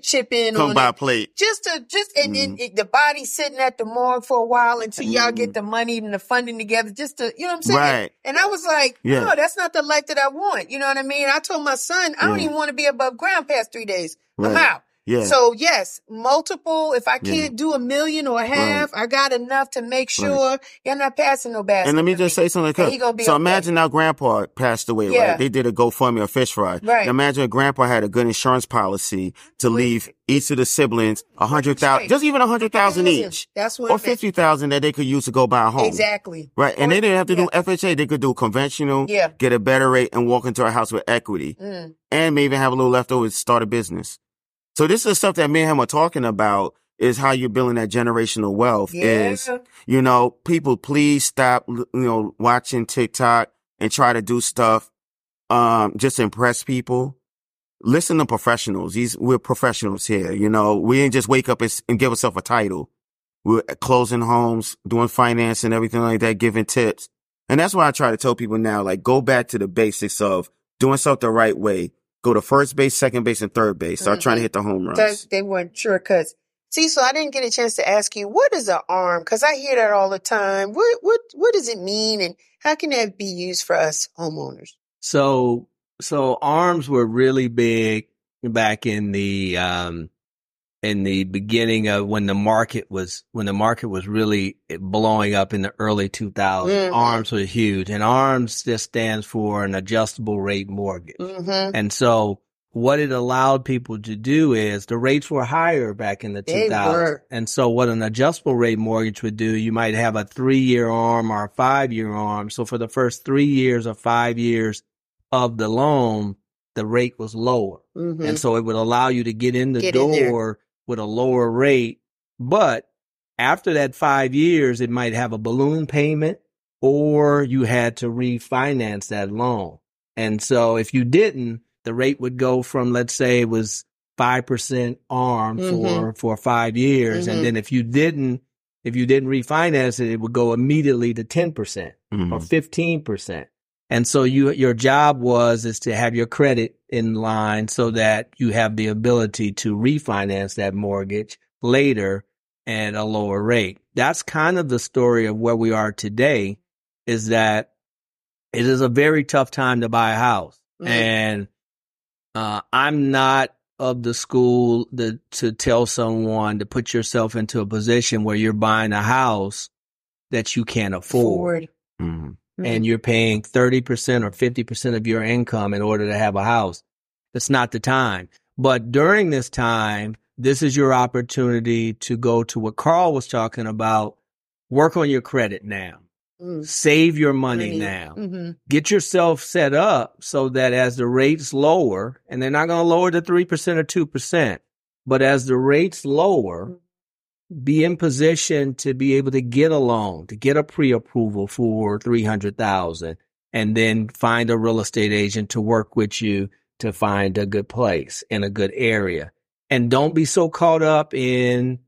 chip in Come on by it. Plate. Just to, just, and, mm. and, and the body sitting at the mall for a while until mm. y'all get the money and the funding together just to, you know what I'm saying? Right. And I was like, yeah. no, that's not the life that I want. You know what I mean? I told my son, I yeah. don't even want to be above ground past three days. Right. I'm out. Yeah. So yes, multiple, if I can't yeah. do a million or a half, right. I got enough to make sure right. you're not passing no basket. And let me just me. say something. Like so okay. imagine our grandpa passed away, yeah. right? They did a GoFundMe or fish fry. Right. Now imagine if grandpa had a good insurance policy to we, leave each of the siblings a hundred thousand, just even a hundred thousand each. That's what. Or fifty thousand that they could use to go buy a home. Exactly. Right. And or, they didn't have to yeah. do F H A. They could do conventional, yeah. get a better rate and walk into a house with equity mm. and maybe have a little leftover to start a business. So this is stuff that me and him are talking about is how you're building that generational wealth yeah. is, you know, people please stop, you know, watching TikTok and try to do stuff, um, just to impress people. Listen to professionals. These, we're professionals here. You know, we didn't just wake up and, and give ourselves a title. We're closing homes, doing finance and everything like that, giving tips. And that's why I try to tell people now, like, go back to the basics of doing stuff the right way. Go to first base, second base, and third base. Start mm-hmm. trying to hit the home runs. They weren't sure because, see, so I didn't get a chance to ask you, what is an A R M? Because I hear that all the time. What what what does it mean, and how can that be used for us homeowners? So so A R Ms were really big back in the um, in the beginning of when the market was, when the market was really blowing up in the early two thousands, mm-hmm. ARMS was huge, and ARMS just stands for an adjustable rate mortgage. Mm-hmm. And so what it allowed people to do is the rates were higher back in the two thousands. And so what an adjustable rate mortgage would do, you might have a three-year ARM or a five-year ARM. So for the first three years or five years of the loan, the rate was lower. Mm-hmm. And so it would allow you to get in the get door in with a lower rate. But after that five years, it might have a balloon payment or you had to refinance that loan. And so if you didn't, the rate would go from, let's say it was five percent ARM mm-hmm. for, for five years. Mm-hmm. And then if you didn't, if you didn't refinance it, it would go immediately to ten percent mm-hmm. or fifteen percent. And so you, your job was, is to have your credit in line so that you have the ability to refinance that mortgage later at a lower rate. That's kind of the story of where we are today, is that it is a very tough time to buy a house. Mm-hmm. And uh, I'm not of the school to, to tell someone to put yourself into a position where you're buying a house that you can't afford. afford. Mm-hmm. Mm-hmm. And you're paying thirty percent or fifty percent of your income in order to have a house. That's not the time. But during this time, this is your opportunity to go to what Carl was talking about. Work on your credit now. Mm-hmm. Save your money, money. now. Mm-hmm. Get yourself set up so that as the rates lower, and they're not going to lower to three percent or two percent, but as the rates lower, mm-hmm. be in position to be able to get a loan, to get a pre-approval for three hundred thousand dollars, and then find a real estate agent to work with you to find a good place in a good area. And don't be so caught up in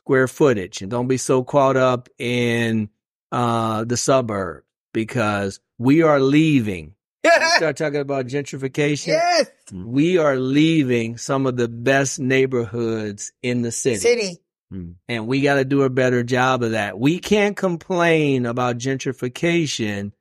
square footage, and don't be so caught up in uh, the suburb, because we are leaving. Yeah. Start talking about gentrification. Yes. We are leaving some of the best neighborhoods in the city. City. And we got to do a better job of that. We can't complain about gentrification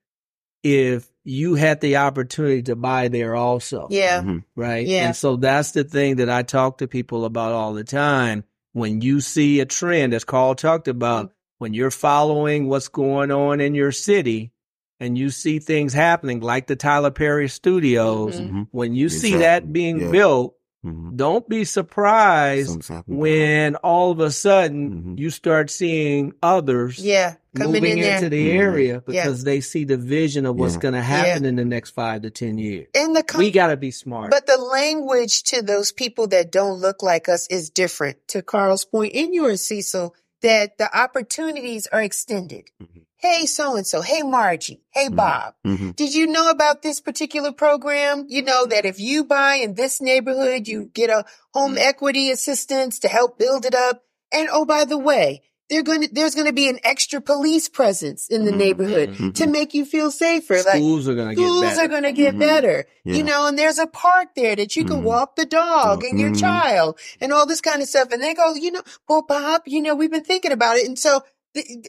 if you had the opportunity to buy there also. Yeah. Mm-hmm. Right? Yeah. And so that's the thing that I talk to people about all the time. When you see a trend, as Carl talked about, mm-hmm. when you're following what's going on in your city and you see things happening like the Tyler Perry Studios, mm-hmm. when you exactly. see that being yeah. built, mm-hmm. don't be surprised when all of a sudden mm-hmm. you start seeing others yeah, moving in into there. the mm-hmm. area because yeah. they see the vision of what's yeah. going to happen yeah. in the next five to ten years. And the com- we got to be smart. But the language to those people that don't look like us is different. To Carl's point and yours, Cecil, that the opportunities are extended. Mm-hmm. Hey, so-and-so. Hey, Margie. Hey, Bob. Mm-hmm. Did you know about this particular program? You know that if you buy in this neighborhood, you get a home mm-hmm. equity assistance to help build it up. And oh, by the way, they're going to, there's going to be an extra police presence in the mm-hmm. neighborhood mm-hmm. to make you feel safer. Schools like, are going to get better. Schools are going to get mm-hmm. better. Yeah. You know, and there's a park there that you can mm-hmm. walk the dog mm-hmm. and your child and all this kind of stuff. And they go, you know, well, Bob, you know, we've been thinking about it. And so,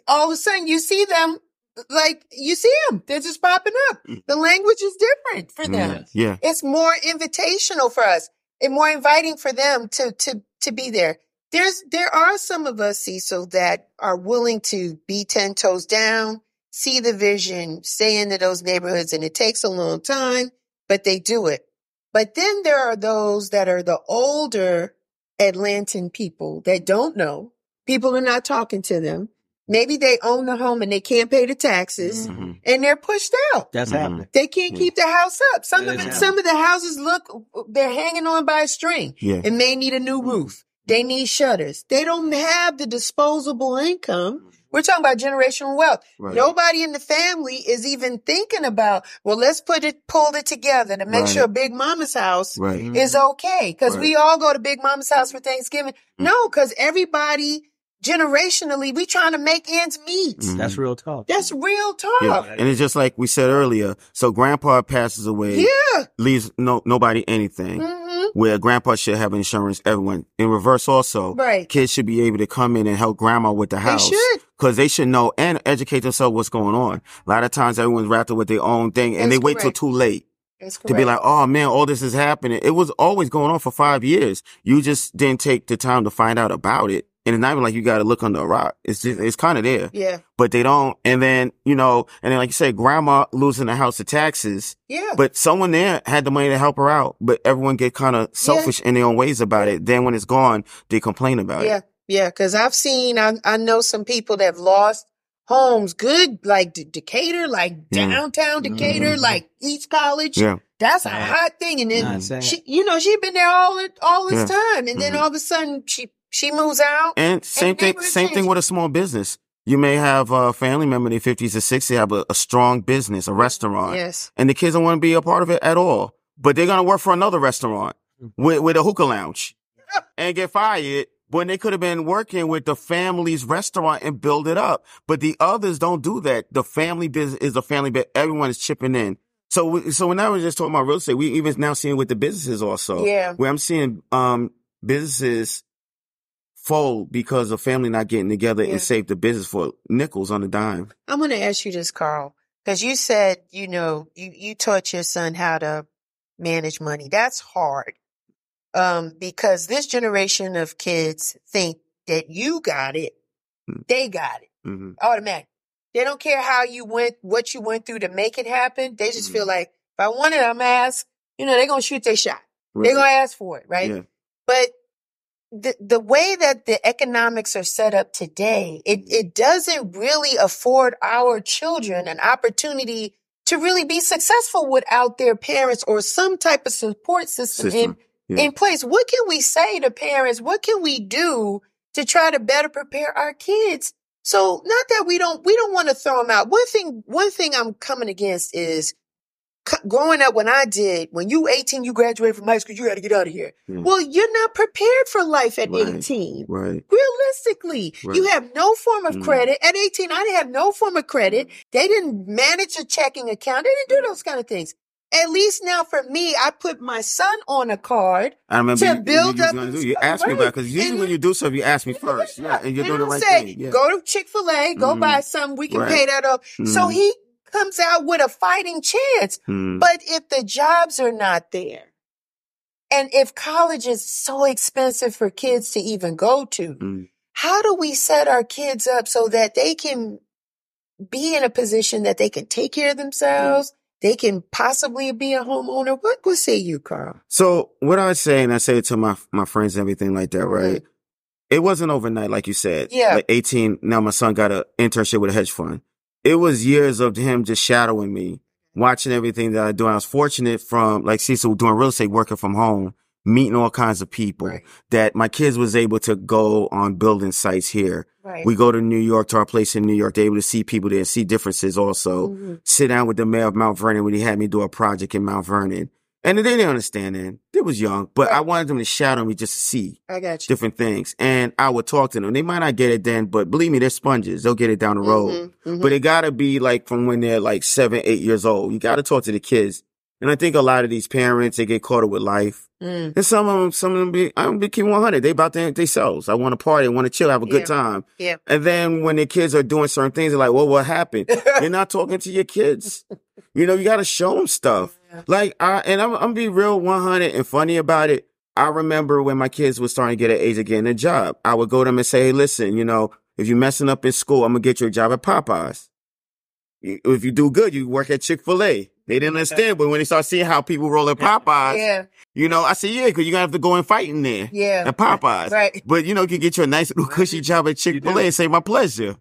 all of a sudden you see them, like you see them, they're just popping up. The language is different for them. Yeah. yeah. It's more invitational for us and more inviting for them to, to, to be there. There's, there are some of us, Cecil, that are willing to be ten toes down, see the vision, stay into those neighborhoods. And it takes a long time, but they do it. But then there are those that are the older Atlantan people that don't know. People are not talking to them. Maybe they own the home and they can't pay the taxes mm-hmm. and they're pushed out. That's mm-hmm. happening. They can't yeah. keep the house up. Some that of it, some of the houses look, they're hanging on by a string yeah. and they need a new roof. They need shutters. They don't have the disposable income. We're talking about generational wealth. Right. Nobody in the family is even thinking about, well, let's put it, pull it together to make right. sure Big Mama's house right. is okay. Cause right. we all go to Big Mama's house for Thanksgiving. Mm-hmm. No, cause everybody, generationally, we trying to make ends meet. Mm-hmm. That's real talk. That's real talk. Yeah. And it's just like we said earlier. So grandpa passes away. Yeah. Leaves no, nobody anything. Mm-hmm. Where grandpa should have insurance, everyone. In reverse also. Right. Kids should be able to come in and help grandma with the house. They should. Cause they should know and educate themselves what's going on. A lot of times everyone's wrapped up with their own thing and That's they wait correct. till too late. to be like, oh man, all this is happening. It was always going on for five years. You just didn't take the time to find out about it. And it's not even like you got to look under a rock. It's just, it's kind of there. Yeah. But they don't. And then, you know, and then like you said, grandma losing the house to taxes. Yeah. But someone there had the money to help her out. But everyone get kind of selfish yeah. in their own ways about it. Then when it's gone, they complain about yeah. it. Yeah. Yeah. Because I've seen, I, I know some people that have lost homes, good, like D- Decatur, like downtown mm. Decatur, mm. like East College. Yeah. That's a hot thing. And then, no, she, you know, she'd been there all, all this yeah. time. And mm-hmm. then all of a sudden, she... She moves out. And same and thing Same change. thing with a small business. You may have a family member in their fifties or sixties have a, a strong business, a restaurant. Yes. And the kids don't want to be a part of it at all. But they're going to work for another restaurant with, with a hookah lounge and get fired when they could have been working with the family's restaurant and build it up. But the others don't do that. The family business is the family business. Everyone is chipping in. So, so when I was just talking about real estate, we even now seeing with the businesses also. Yeah. Where I'm seeing um businesses fold because of family not getting together yeah. and save the business for nickels on the dime. I'm going to ask you this, Carl, because you said, you know, you, you taught your son how to manage money. That's hard um, because this generation of kids think that you got it. Mm-hmm. They got it mm-hmm. automatic. They don't care how you went, what you went through to make it happen. They just mm-hmm. feel like if I want it, I'm going to ask, you know, they're going to shoot their shot. Right. They're going to ask for it. Right. Yeah. But The the way that the economics are set up today, it, it doesn't really afford our children an opportunity to really be successful without their parents or some type of support system, system. in yeah. in place. What can we say to parents? What can we do to try to better prepare our kids? So not that we don't we don't want to throw them out. One thing one thing I'm coming against is growing up when I did, when you eighteen, you graduated from high school, you had to get out of here. Mm. Well, you're not prepared for life at right. eighteen. Right. Realistically, right. you have no form of mm. credit. At eighteen, I didn't have no form of credit. They didn't manage a checking account. They didn't do those kind of things. At least now for me, I put my son on a card I remember to you, build you, you, you up. You asked me about it, because usually and, when you do something, you ask me first. Yeah, and you're and doing the right say, thing. Yeah. Go to Chick-fil-A, go mm. buy something. We can right. pay that off. Mm. So he comes out with a fighting chance. Hmm. But if the jobs are not there, and if college is so expensive for kids to even go to, hmm. how do we set our kids up so that they can be in a position that they can take care of themselves? Hmm. They can possibly be a homeowner. What would say you, Carl? So what I say, and I say it to my, my friends and everything like that, mm-hmm. right? It wasn't overnight, like you said. Yeah. Like eighteen, now my son got an internship with a hedge fund. It was years of him just shadowing me, watching everything that I do. I was fortunate from, like Cecil, doing real estate, working from home, meeting all kinds of people right. that my kids was able to go on building sites here. Right. We go to New York, to our place in New York. They're able to see people there, see differences also. Mm-hmm. Sit down with the mayor of Mount Vernon when he had me do a project in Mount Vernon. And they didn't understand that. They was young, but right. I wanted them to shadow me just to see I got you. different things. And I would talk to them. They might not get it then, but believe me, they're sponges. They'll get it down the road. Mm-hmm, mm-hmm. But it got to be like from when they're like seven, eight years old. You got to talk to the kids. And I think a lot of these parents, they get caught up with life. Mm. And some of them, some of them be, I'm be keep one hundred. They about to themselves. I want to party. I want to chill. Have a yeah. good time. Yeah. And then when the kids are doing certain things, they're like, well, what happened? You're not talking to your kids. You know, you got to show them stuff. Yeah. Like, I, and I'm, I'm be real one hundred and funny about it. I remember when my kids were starting to get an age of getting a job, I would go to them and say, hey, listen, you know, if you're messing up in school, I'm going to get you a job at Popeye's. If you do good, you work at Chick-fil-A. They didn't understand, but when they start seeing how people roll at Popeye's, yeah. you know, I said, yeah, because you're going to have to go and fight in there yeah. at Popeye's. Right. But, you know, you can get you a nice little cushy job at Chick-fil-A and say, my pleasure.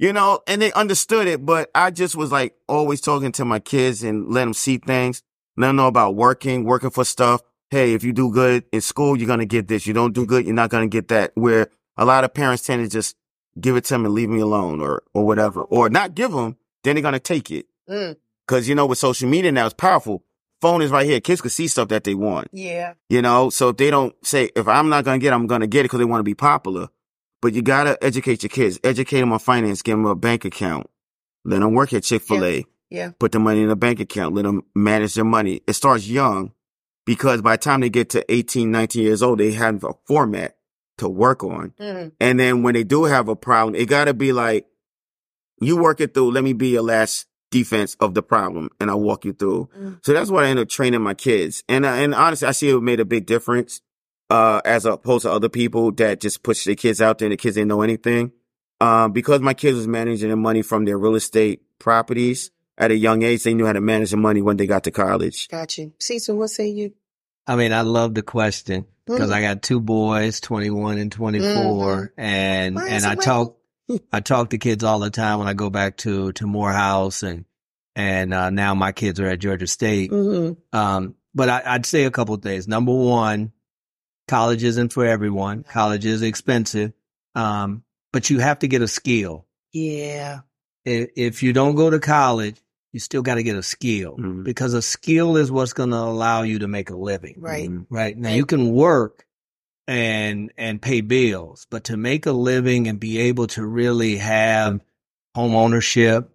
You know, and they understood it, but I just was like always talking to my kids and let them see things, let them know about working, working for stuff. Hey, if you do good in school, you're going to get this. You don't do good, you're not going to get that. Where a lot of parents tend to just give it to them and leave me alone or, or whatever, or not give them, then they're going to take it. Mm. Cause you know, with social media now, it's powerful. Phone is right here. Kids can see stuff that they want. Yeah. You know, so if they don't say, if I'm not going to get it, I'm going to get it because they want to be popular. But you got to educate your kids, educate them on finance, give them a bank account, let them work at Chick-fil-A, yeah. yeah. put the money in a bank account, let them manage their money. It starts young because by the time they get to eighteen, nineteen years old, they have a format to work on. Mm-hmm. And then when they do have a problem, it got to be like, you work it through. Let me be your last defense of the problem, and I walk you through. Mm-hmm. So that's what I end up training my kids. And, I, and honestly, I see it made a big difference, uh, as opposed to other people that just push their kids out there and the kids didn't know anything. Um, because my kids was managing their money from their real estate properties at a young age, they knew how to manage the money when they got to college. Got you. Cecil, what say you? I mean, I love the question because mm-hmm. I got two boys, twenty-one and twenty-four, mm-hmm. and Why and I way? talk I talk to kids all the time when I go back to to Morehouse, and and uh, now my kids are at Georgia State. Mm-hmm. Um, but I, I'd say a couple of things. Number one, college isn't for everyone. College is expensive, um, but you have to get a skill. Yeah. If, if you don't go to college, you still got to get a skill, mm-hmm. because a skill is what's going to allow you to make a living. Right. Mm-hmm. Right. Now you can work and, and pay bills, but to make a living and be able to really have home ownership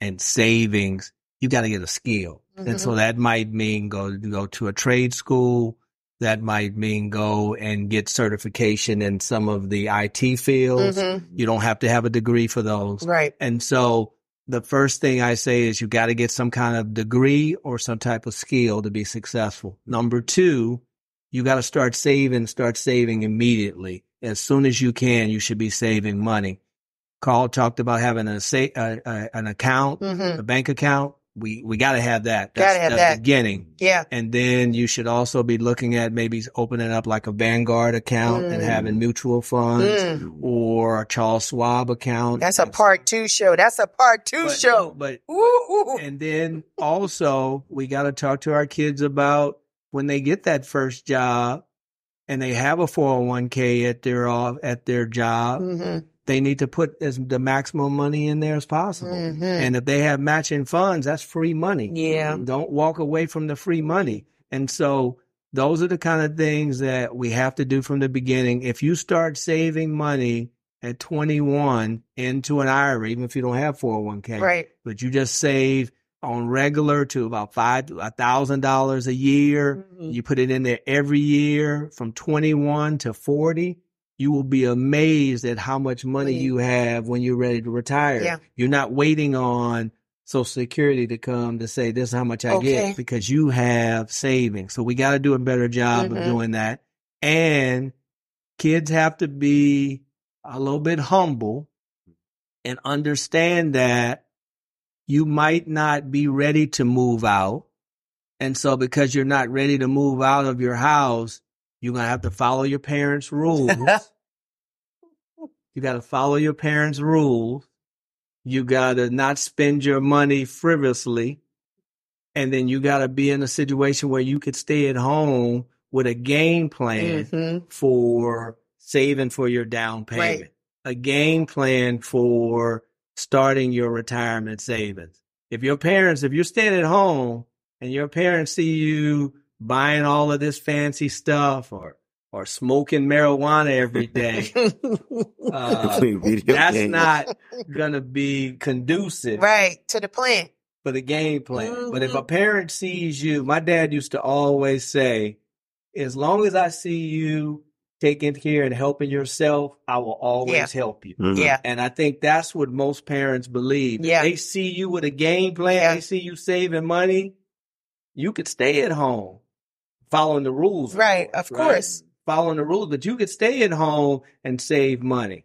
and savings, you got to get a skill. Mm-hmm. And so that might mean go, go to a trade school. That might mean go and get certification in some of the I T fields. Mm-hmm. You don't have to have a degree for those. Right. And so the first thing I say is you got to get some kind of degree or some type of skill to be successful. Number two, you got to start saving, start saving immediately. As soon as you can, you should be saving money. Carl talked about having a, sa- a, a an account, mm-hmm. a bank account. We we got to have that. That's, gotta have that's that. Beginning. Yeah. And then you should also be looking at maybe opening up like a Vanguard account mm. and having mutual funds mm. or a Charles Schwab account. That's a part two show. That's a part two but, show. But, Ooh. And then also we got to talk to our kids about when they get that first job and they have a four oh one k at their at their job. Mm-hmm. They need to put as the maximum money in there as possible. Mm-hmm. And if they have matching funds, that's free money. Yeah. Don't walk away from the free money. And so those are the kind of things that we have to do from the beginning. If you start saving money at twenty-one into an I R A, even if you don't have four oh one k, right. but you just save on regular to about five a thousand dollars a year, mm-hmm. you put it in there every year from twenty-one to forty, you will be amazed at how much money you have when you're ready to retire. Yeah. You're not waiting on Social Security to come to say, this is how much I okay. get, because you have savings. So we got to do a better job mm-hmm. of doing that. And kids have to be a little bit humble and understand that you might not be ready to move out. And so because you're not ready to move out of your house, you're going to have to follow your parents' rules. You got to follow your parents' rules. You got to not spend your money frivolously. And then you got to be in a situation where you could stay at home with a game plan mm-hmm. for saving for your down payment, right. a game plan for starting your retirement savings. If your parents, if you're staying at home and your parents see you buying all of this fancy stuff or or smoking marijuana every day, uh, that's not going to be conducive. Right, to the plan. For the game plan. Mm-hmm. But if a parent sees you, my dad used to always say, as long as I see you taking care and helping yourself, I will always yeah. help you. Mm-hmm. Yeah. And I think that's what most parents believe. Yeah. They see you with a game plan. Yeah. They see you saving money. You could stay at home. Following the rules. Right, of course. Of course. Right? Following the rules, but you could stay at home and save money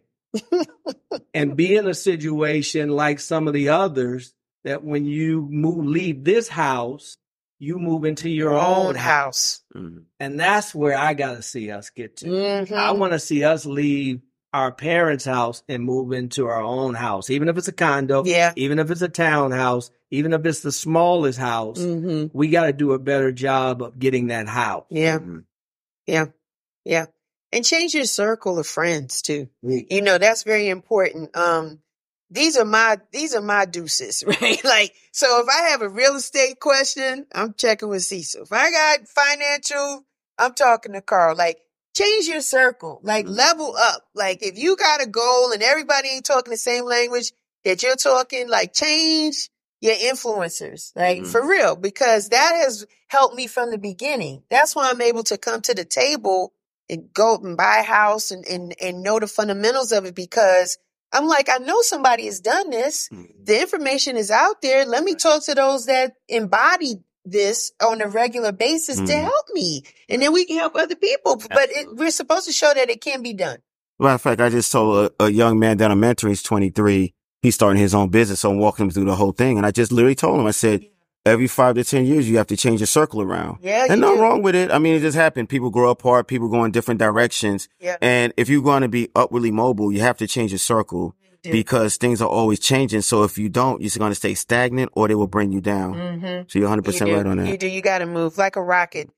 and be in a situation like some of the others that when you move, leave this house, you move into your own, own house. house. Mm-hmm. And that's where I got to see us get to. Mm-hmm. I want to see us leave our parents' house and move into our own house, even if it's a condo, yeah. even if it's a townhouse, even if it's the smallest house, mm-hmm. we got to do a better job of getting that house. Yeah. Mm-hmm. Yeah. Yeah. And change your circle of friends too. Mm-hmm. You know, that's very important. Um, these are my, these are my deuces, right? Like, so if I have a real estate question, I'm checking with Cecil. If I got financial, I'm talking to Carl. Like, change your circle, like level up. Like if you got a goal and everybody ain't talking the same language that you're talking, like change your influencers, like mm-hmm. for real, because that has helped me from the beginning. That's why I'm able to come to the table and go and buy a house and, and, and know the fundamentals of it, because I'm like, I know somebody has done this. Mm-hmm. The information is out there. Let me talk to those that embodied this on a regular basis mm-hmm. to help me. And then we can help other people. But it, we're supposed to show that it can be done. Matter of fact, I just told a, a young man that I'm mentoring, he's twenty-three. He's starting his own business. So I'm walking him through the whole thing. And I just literally told him, I said, every five to ten years, you have to change your circle around. Yeah, and nothing wrong with it. I mean, it just happened. People grow apart. People go in different directions. Yeah. And if you're going to be upwardly mobile, you have to change your circle you because things are always changing. So if you don't, you're going to stay stagnant or they will bring you down. Mm-hmm. So you're one hundred percent you right on that. You do. You got to move like a rocket.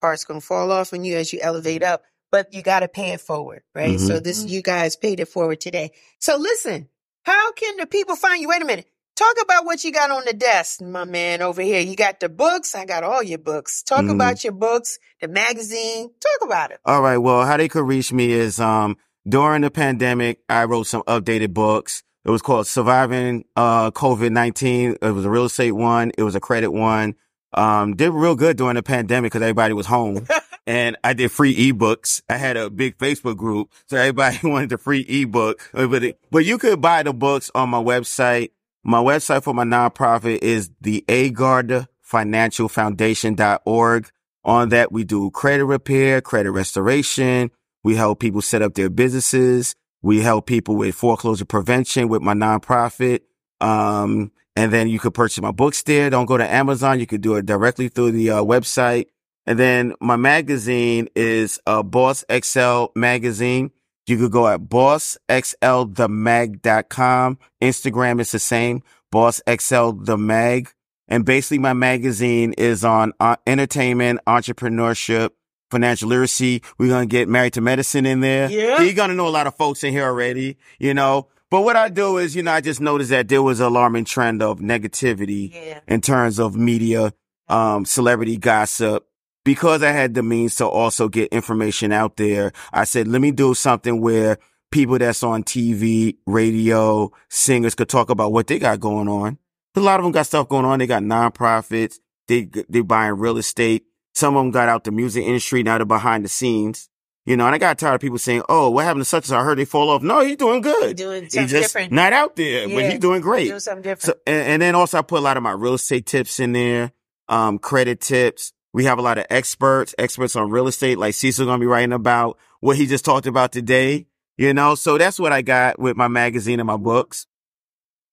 Parts going to fall off on you as you elevate up. But you got to pay it forward, right? Mm-hmm. So this, you guys paid it forward today. So listen, how can the people find you? Wait a minute. Talk about what you got on the desk, my man over here. You got the books. I got all your books. Talk mm. about your books, the magazine. Talk about it. All right. Well, how they could reach me is um during the pandemic, I wrote some updated books. It was called Surviving uh COVID nineteen. It was a real estate one. It was a credit one. Um, did real good during the pandemic because everybody was home. And I did free ebooks. I had a big Facebook group. So everybody wanted the free ebook. But, it, but you could buy the books on my website. My website for my nonprofit is the Agard Financial Foundation dot org. On that, we do credit repair, credit restoration. We help people set up their businesses. We help people with foreclosure prevention with my nonprofit. Um, and then you could purchase my books there. Don't go to Amazon. You could do it directly through the uh, website. And then my magazine is uh, Boss Excel Magazine. You could go at boss x l the mag dot com. Instagram is the same, boss x l the mag. And basically my magazine is on uh, entertainment, entrepreneurship, financial literacy. We're going to get Married to Medicine in there. Yeah. You're going to know a lot of folks in here already, you know. But what I do is, you know, I just noticed that there was an alarming trend of negativity yeah. in terms of media, um, celebrity gossip. Because I had the means to also get information out there, I said, let me do something where people that's on T V, radio, singers could talk about what they got going on. A lot of them got stuff going on. They got nonprofits. They, they're buying real estate. Some of them got out the music industry. Now they're behind the scenes. You know, and I got tired of people saying, oh, what happened to such as I heard they fall off. No, he's doing good. He's doing something he's just different. Not out there, yeah. but he's doing great. He's doing something different. So, and, and then also I put a lot of my real estate tips in there, um, credit tips. We have a lot of experts, experts on real estate, like Cecil's going to be writing about what he just talked about today, you know? So that's what I got with my magazine and my books.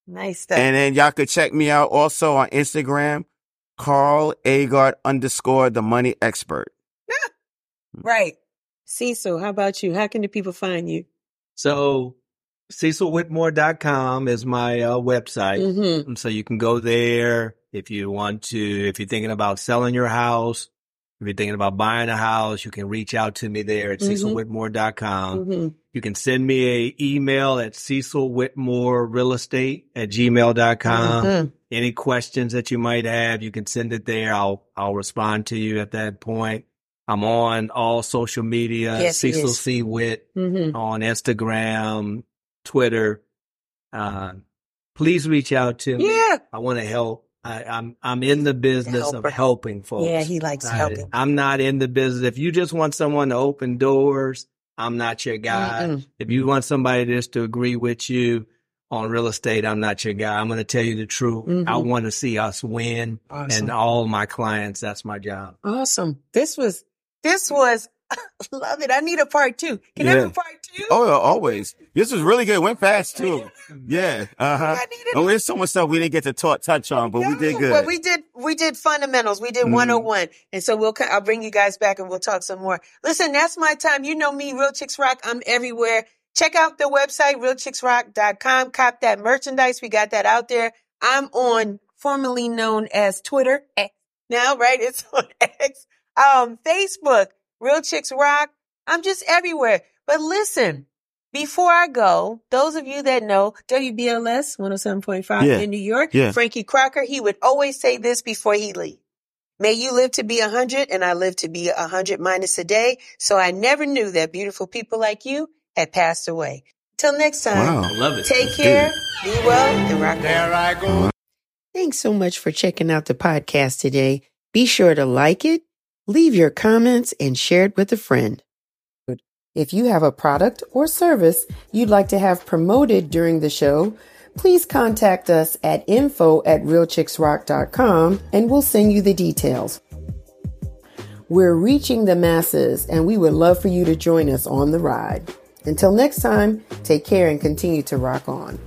Nice stuff. And then y'all could check me out also on Instagram, Carl Agard underscore the money expert. Right. Cecil, how about you? How can the people find you? So Cecil Whitmore dot com is my uh, website. Mm-hmm. So you can go there. If you want to, if you're thinking about selling your house, if you're thinking about buying a house, you can reach out to me there at mm-hmm. Cecil Whitmore dot com. Mm-hmm. You can send me an email at Cecil Whitmore Real Estate at gmail dot com. Mm-hmm. Any questions that you might have, you can send it there. I'll I'll respond to you at that point. I'm on all social media, yes, Cecil yes. C. Whit, mm-hmm. on Instagram, Twitter. Uh, please reach out to me. Yeah. I want to help. I, I'm I'm in the business the of helping folks. Yeah, he likes I, helping. I'm not in the business. If you just want someone to open doors, I'm not your guy. Mm-mm. If you want somebody just to agree with you on real estate, I'm not your guy. I'm going to tell you the truth. Mm-hmm. I want to see us win, awesome. And all my clients. That's my job. Awesome. This was this was. I love it. I need a part two. Can yeah. I have a part two? Oh, always. This was really good. It went fast, too. Yeah. Uh-huh. I needed oh, there's so much stuff we didn't get to talk, touch on, but no, we did good. But we did we did fundamentals. We did mm-hmm. one oh one. And so we'll I'll bring you guys back and we'll talk some more. Listen, that's my time. You know me, Real Chicks Rock. I'm everywhere. Check out the website, real chicks rock dot com. Cop that merchandise. We got that out there. I'm on formerly known as Twitter. X. Now, right? It's on X. Um, Facebook. Real Chicks Rock. I'm just everywhere. But listen, before I go, those of you that know W B L S one oh seven point five yeah. in New York, yeah. Frankie Crocker, he would always say this before he leave. May you live to be one hundred and I live to be one hundred minus a day. So I never knew that beautiful people like you had passed away. Till next time. Wow, I love it. Take Let's care. Be well and rock on. There I go. Thanks so much for checking out the podcast today. Be sure to like it. Leave your comments and share it with a friend. If you have a product or service you'd like to have promoted during the show, please contact us at info at real chicks rock dot com and we'll send you the details. We're reaching the masses and we would love for you to join us on the ride. Until next time, take care and continue to rock on.